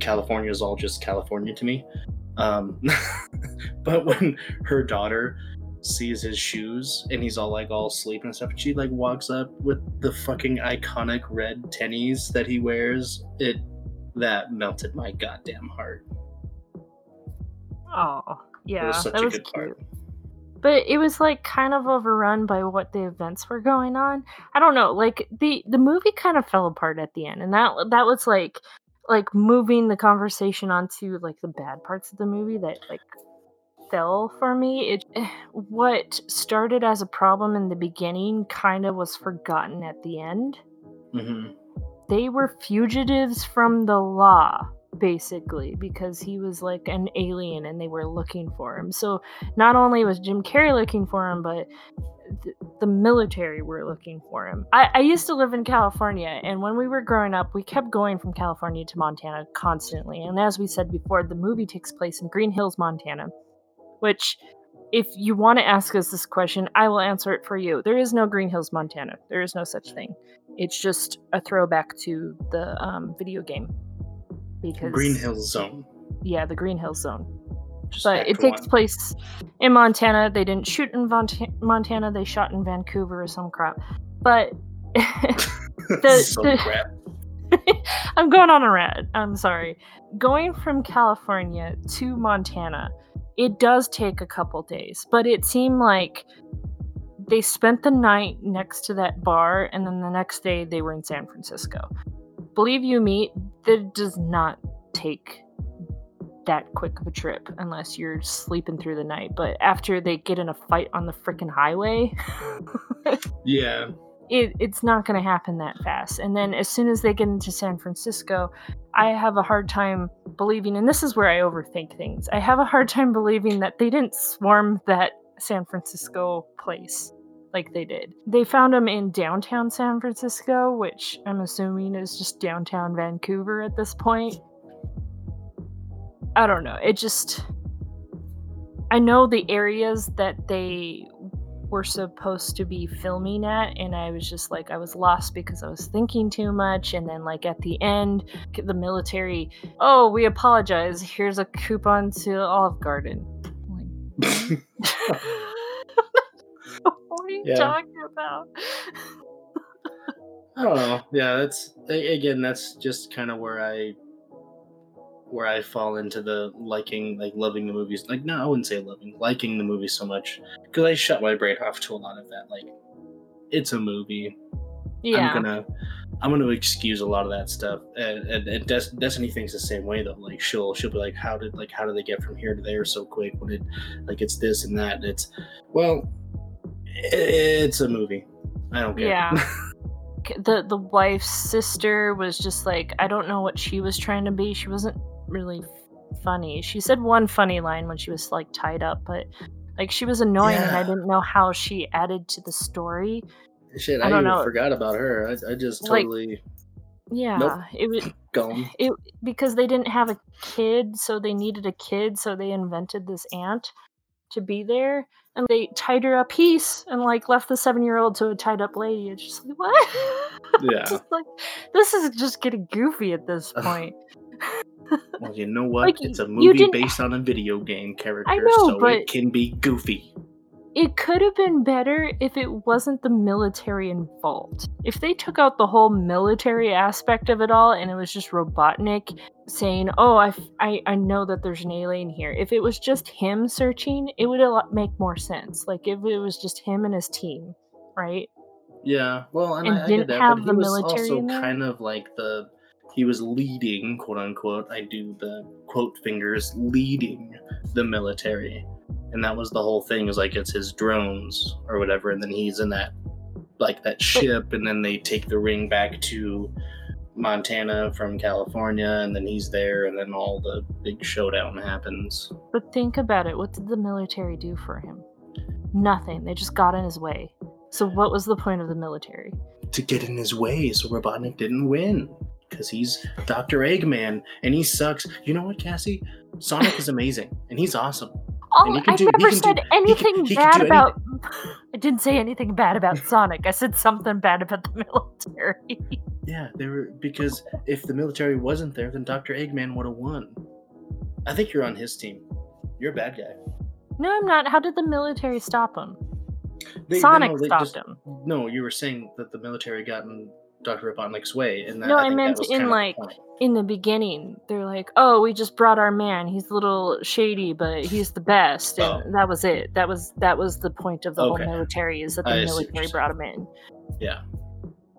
California is all just California to me. But when her daughter sees his shoes and he's all like all asleep and stuff, and she like walks up with the fucking iconic red tennies that he wears, that melted my goddamn heart. Oh yeah, that was a good part. But it was like kind of overrun by what the events were going on. I don't know, like the movie kind of fell apart at the end, and that was like moving the conversation onto like the bad parts of the movie that like fell for me. What started as a problem in the beginning kind of was forgotten at the end. Mm-hmm. They were fugitives from the law, basically, because he was like an alien and they were looking for him. So not only was Jim Carrey looking for him, but the military were looking for him. I used to live in California, and when we were growing up, we kept going from California to Montana constantly. And as we said before, the movie takes place in Green Hills, Montana, which if you want to ask us this question, I will answer it for you. There is no Green Hills, Montana. There is no such thing. It's just a throwback to the video game. Because Green Hills Zone. Yeah, the Green Hills Zone. But it takes place in Montana. They didn't shoot in Montana. They shot in Vancouver or some crap. But I'm going on a rant. I'm sorry. Going from California to Montana, it does take a couple days. But it seemed like they spent the night next to that bar, and then the next day they were in San Francisco. Believe you me, that does not take that quick of a trip unless you're sleeping through the night. But after they get in a fight on the freaking highway, yeah, it's not going to happen that fast. And then as soon as they get into San Francisco, I have a hard time believing, and this is where I overthink things, I have a hard time believing that they didn't swarm that San Francisco place like they did. They found them in downtown San Francisco, which I'm assuming is just downtown Vancouver at this point. I don't know. It just... I know the areas that they were supposed to be filming at, and I was just like, I was lost because I was thinking too much. And then like at the end, the military, oh, we apologize, here's a coupon to Olive Garden. I'm like, what are you talking about? I don't know. Yeah, that's just kind of where I fall into the loving the movies. Like, no, I wouldn't say liking the movies so much, because I shut my brain off to a lot of that. Like, it's a movie. Yeah. I'm gonna excuse a lot of that stuff. And Destiny thinks the same way though. Like, she'll be like, how did they get from here to there so quick? When it's this and that. And it's, well, it's a movie. I don't care. Yeah. The wife's sister was just like, I don't know what she was trying to be. She wasn't really funny. She said one funny line when she was like tied up, but like she was annoying, and I didn't know how she added to the story. Shit, I forgot about her. I just totally it was gone. It because they didn't have a kid, so they needed a kid, so they invented this aunt to be there, and they tied her up piece and like left the 7-year-old to a tied up lady. It's just like, what? Yeah. Just like, this is just getting goofy at this point. Well, you know what? Like, it's a movie based on a video game character, I know, so it can be goofy. It could have been better if it wasn't the military involved. If they took out the whole military aspect of it all and it was just Robotnik saying, oh, I know that there's an alien here. If it was just him searching, it would make more sense. Like, if it was just him and his team, right? Yeah, well, and I didn't get that, have but the he was military also in there? Kind of like the... He was leading, quote-unquote, I do the quote fingers, leading the military. And that was the whole thing, is like, it's his drones or whatever, and then he's in that, like, that ship, and then they take the ring back to Montana from California, and then he's there, and then all the big showdown happens. But think about it, what did the military do for him? Nothing. They just got in his way. So what was the point of the military? To get in his way so Robotnik didn't win. Because he's Dr. Eggman, and he sucks. You know what, Cassie? Sonic is amazing, and he's awesome. Oh, I've never said anything bad about... I didn't say anything bad about Sonic. I said something bad about the military. Yeah, they were, because if the military wasn't there, then Dr. Eggman would have won. I think you're on his team. You're a bad guy. No, I'm not. How did the military stop him? Sonic stopped him. No, you were saying that the military got in Dr. Robotnik's way, and that, no, I meant that in like in the beginning, they're like, "Oh, we just brought our man. He's a little shady, but he's the best." And that was it. That was the point of the whole military, is that the military brought him in. Yeah.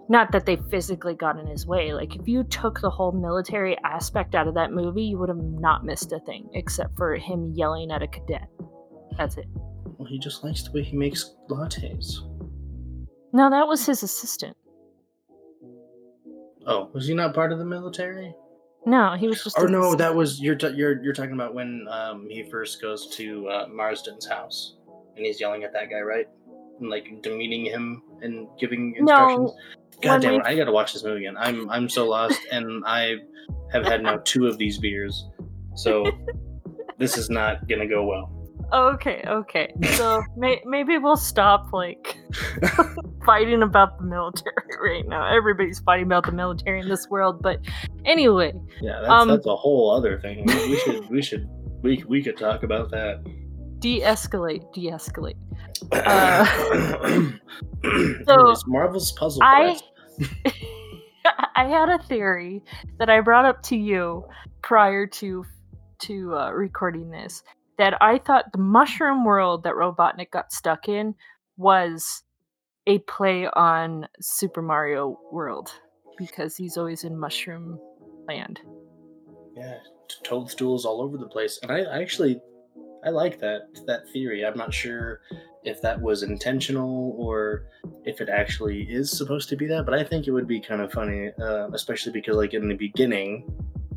Not that they physically got in his way. Like, if you took the whole military aspect out of that movie, you would have not missed a thing except for him yelling at a cadet. That's it. Well, he just likes the way he makes lattes. No, that was his assistant. Oh, was he not part of the military? No, he was just... Oh, no, that was... You're talking about when he first goes to Marsden's house, and he's yelling at that guy, right? And, like, demeaning him and giving instructions? No. God damn it, I gotta watch this movie again. I'm so lost, and I have had now 2 of these beers, so this is not gonna go well. Okay. So maybe we'll stop, like... fighting about the military right now. Everybody's fighting about the military in this world, but anyway. Yeah, that's a whole other thing. We should We could talk about that. De-escalate. So it's Marvel's Puzzle Quest. I had a theory that I brought up to you prior to recording this, that I thought the mushroom world that Robotnik got stuck in was a play on Super Mario World, because he's always in mushroom land. Yeah, toadstools all over the place. And I actually like that theory. I'm not sure if that was intentional or if it actually is supposed to be that, but I think it would be kind of funny, especially because like in the beginning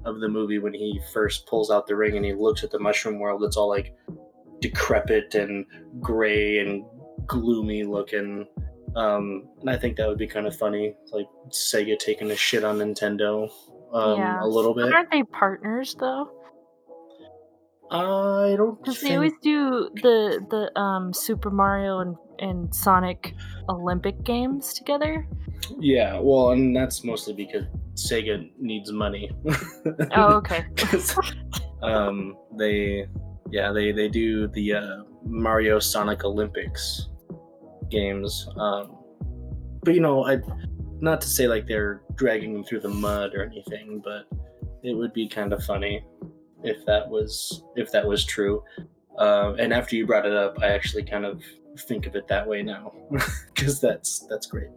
of the movie, when he first pulls out the ring and he looks at the mushroom world, it's all like decrepit and gray and gloomy looking. And I think that would be kind of funny, like Sega taking a shit on Nintendo a little bit. Aren't they partners though? I don't. Because they always do the Super Mario and Sonic Olympic games together. Yeah, well, and that's mostly because Sega needs money. Oh, okay. They do the Mario Sonic Olympics games, but you know, I not to say like they're dragging them through the mud or anything, but it would be kind of funny if that was true. And after you brought it up, I actually kind of think of it that way now, because that's great.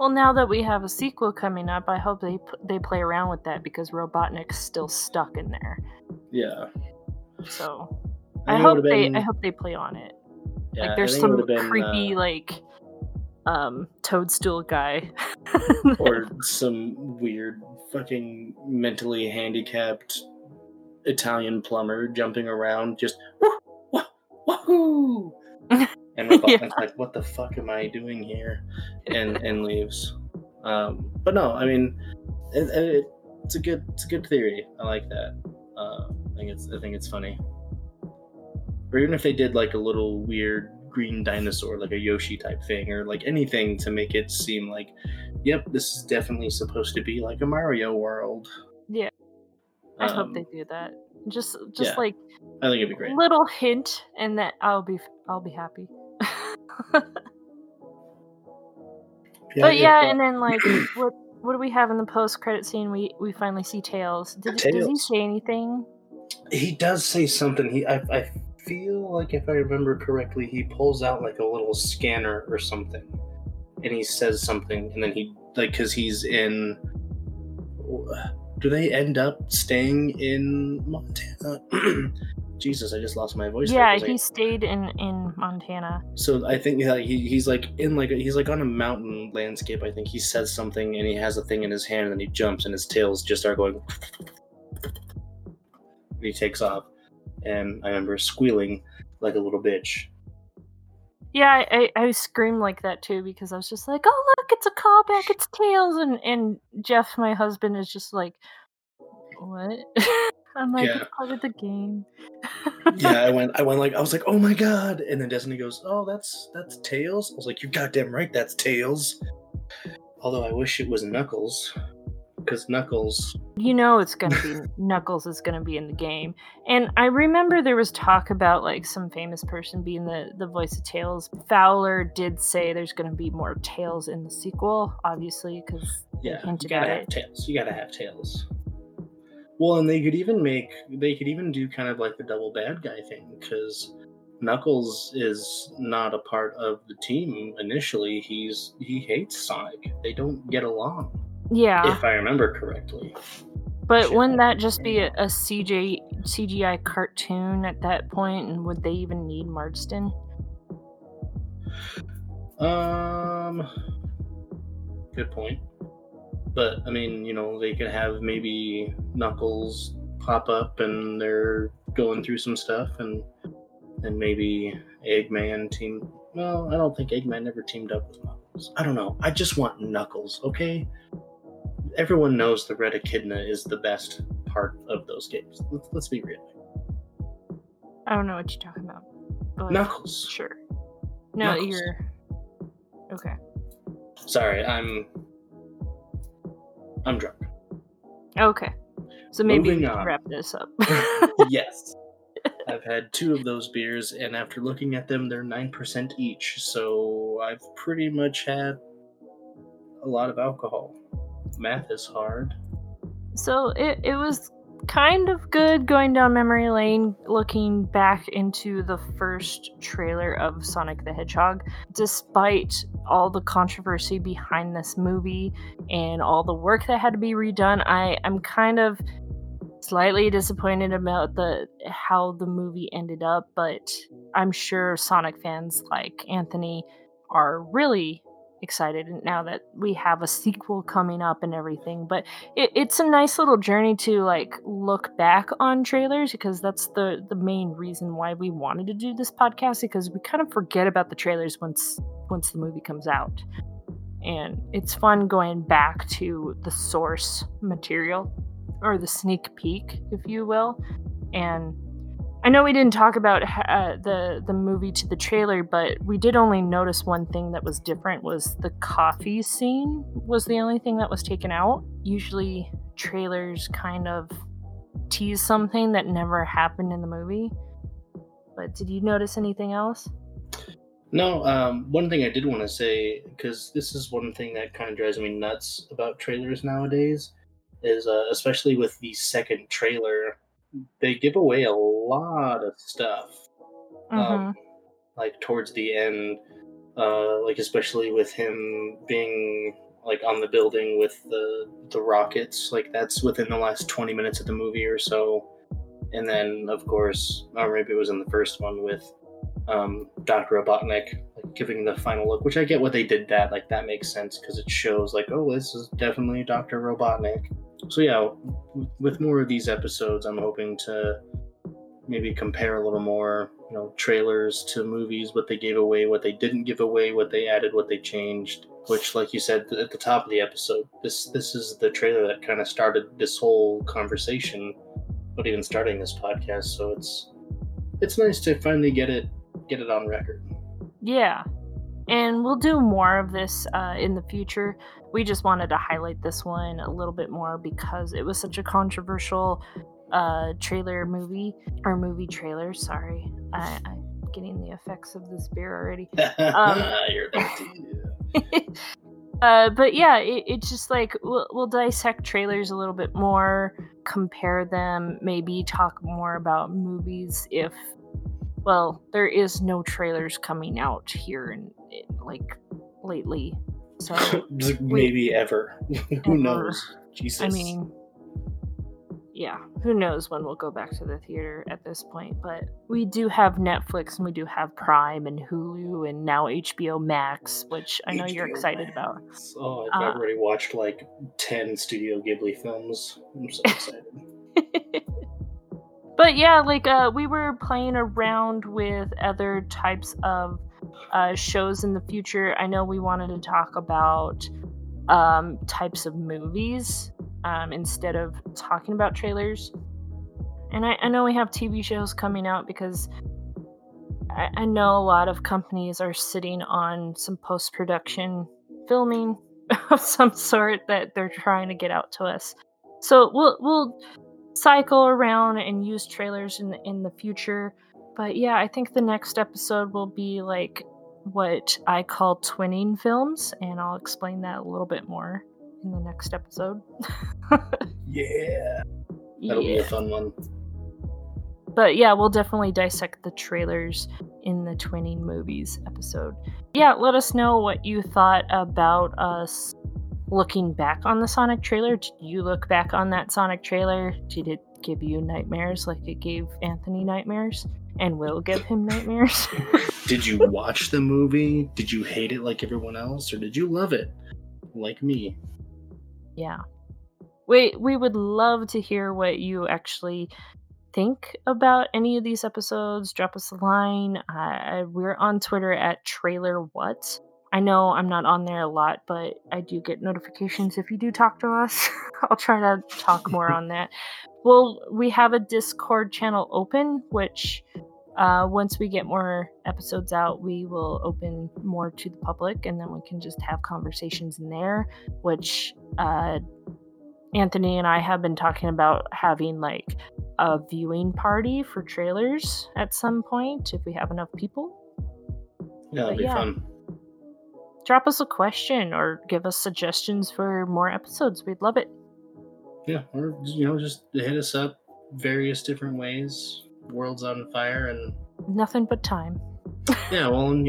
Well, now that we have a sequel coming up, I hope they play around with that, because Robotnik's still stuck in there. Yeah. So I hope they play on it. Yeah, like there's some creepy toadstool guy, or some weird fucking mentally handicapped Italian plumber jumping around, just wahoo, and Robotnik's like, "What the fuck am I doing here?" and leaves. But no, I mean, it's a good theory. I like that. I think it's funny. Or even if they did like a little weird green dinosaur, like a Yoshi type thing, or like anything to make it seem like, yep, this is definitely supposed to be like a Mario world. Yeah. I hope they do that. Just yeah, like I think it'd be great. Little hint, and that I'll be happy. but and then like what do we have in the post-credit scene? We finally see Tails. Does he say anything? He does say something. I feel like if I remember correctly, he pulls out like a little scanner or something, and he says something, and then he like, because he's in. Do they end up staying in Montana? Jesus, I just lost my voice. Yeah, he stayed in Montana. So I think he's like in like he's like on a mountain landscape. I think he says something, and he has a thing in his hand, and then he jumps, and his tails just are going. And he takes off, and I remember squealing like a little bitch. Yeah, I screamed like that too, because I was just like, "Oh look, it's a callback, it's Tails," and Jeff, my husband, is just like, "What?" I'm like, yeah. It's part of the game. Yeah, I went like, I was like, "Oh my god!" And then Destiny goes, "Oh, that's Tails." I was like, "You're goddamn right, that's Tails." Although I wish it was Knuckles, because Knuckles, you know, it's gonna be Knuckles is gonna be in the game. And I remember there was talk about like some famous person being the voice of Tails. Fowler did say there's gonna be more Tails in the sequel, obviously, because you gotta have Tails. Well, and they could even do kind of like the double bad guy thing, because Knuckles is not a part of the team initially. He hates Sonic. They don't get along. Yeah, if I remember correctly. But wouldn't that just be a CGI cartoon at that point, and would they even need Marsden? Good point. But I mean, you know, they could have maybe Knuckles pop up, and they're going through some stuff, and maybe Eggman team. Well, I don't think Eggman ever teamed up with Knuckles. I don't know. I just want Knuckles, okay? Everyone knows the red echidna is the best part of those games. Let's be real. I don't know what you're talking about. But Knuckles. Sure. No, Knuckles. You're... Okay. Sorry, I'm drunk. Okay. So maybe we can wrap this up. Yes. I've had two of those beers, and after looking at them, they're 9% each. So I've pretty much had a lot of alcohol. Math is hard. So it was kind of good going down memory lane, looking back into the first trailer of Sonic the Hedgehog. Despite all the controversy behind this movie and all the work that had to be redone, I'm kind of slightly disappointed about how the movie ended up, but I'm sure Sonic fans like Anthony are really excited now that we have a sequel coming up and everything. But it's a nice little journey to like look back on trailers, because that's the main reason why we wanted to do this podcast, because we kind of forget about the trailers once the movie comes out, and it's fun going back to the source material, or the sneak peek, if you will. And I know we didn't talk about the movie to the trailer, but we did only notice one thing that was different, was the coffee scene was the only thing that was taken out. Usually trailers kind of tease something that never happened in the movie. But did you notice anything else? No, one thing I did want to say, because this is one thing that kind of drives me nuts about trailers nowadays, is especially with the second trailer, they give away a lot of stuff, like towards the end, like especially with him being like on the building with the rockets. Like that's within the last 20 minutes of the movie or so, and then of course, or maybe it was in the first one with Dr. Robotnik like giving the final look, which I get what they did that, like that makes sense because it shows like, oh, this is definitely Dr. Robotnik. So yeah, with more of these episodes, I'm hoping to maybe compare a little more, you know, trailers to movies, what they gave away, what they didn't give away, what they added, what they changed, which, like you said at the top of the episode, this is the trailer that kind of started this whole conversation, but even starting this podcast, so it's nice to finally get it on record. Yeah. And we'll do more of this in the future. We just wanted to highlight this one a little bit more because it was such a controversial movie trailer. I'm getting the effects of this beer already. You're about to. But yeah, it's just like we'll dissect trailers a little bit more, compare them, maybe talk more about movies if... Well, there is no trailers coming out here in like lately, so maybe ever. Who knows? Jesus. I mean, yeah, who knows when we'll go back to the theater at this point? But we do have Netflix, and we do have Prime and Hulu, and now HBO Max, which I know you're excited about. Oh, I've already watched like 10 Studio Ghibli films. I'm so excited. But yeah, like we were playing around with other types of shows in the future. I know we wanted to talk about types of movies instead of talking about trailers. And I know we have TV shows coming out because I know a lot of companies are sitting on some post-production filming of some sort that they're trying to get out to us. So we'll cycle around and use trailers in the future. But yeah, I think the next episode will be like what I call twinning films, and I'll explain that a little bit more in the next episode. Yeah. That'll be a fun one. But yeah, we'll definitely dissect the trailers in the twinning movies episode. Yeah, let us know what you thought about us looking back on the Sonic trailer. Did you look back on that Sonic trailer? Did it give you nightmares like it gave Anthony nightmares and will give him nightmares? Did you watch the movie? Did you hate it like everyone else, or did you love it like me? Yeah. We would love to hear what you actually think about any of these episodes. Drop us a line. We're on Twitter at TrailerWhat. I know I'm not on there a lot, but I do get notifications if you do talk to us. I'll try to talk more on that. Well, we have a Discord channel open, which once we get more episodes out, we will open more to the public, and then we can just have conversations in there, which Anthony and I have been talking about having like a viewing party for trailers at some point if we have enough people. That'll be fun. Drop us a question or give us suggestions for more episodes. We'd love it. Yeah, or just hit us up various different ways. World's on fire and nothing but time. Yeah, well, and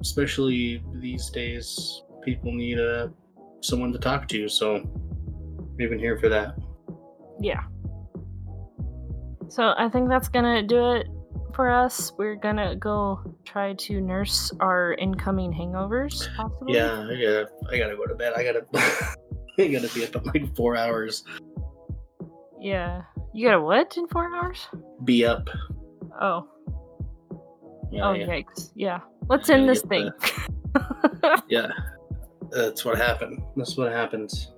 especially these days, people need someone to talk to, so we've been here for that. Yeah. So I think that's gonna do it for us. We're gonna go try to nurse our incoming hangovers, possibly. Yeah, I gotta go to bed. I gotta be up in like 4 hours. Yeah. You gotta what in 4 hours? Be up. Oh. Yeah, oh, yikes. Yeah. Let's end this thing. Yeah. That's what happened. That's what happens.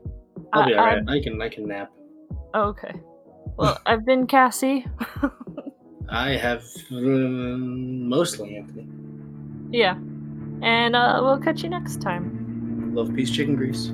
I'll be alright. I can nap. Oh, okay. Well, I've been Cassie. I have mostly Anthony. Yeah. And we'll catch you next time. Love, peace, chicken grease.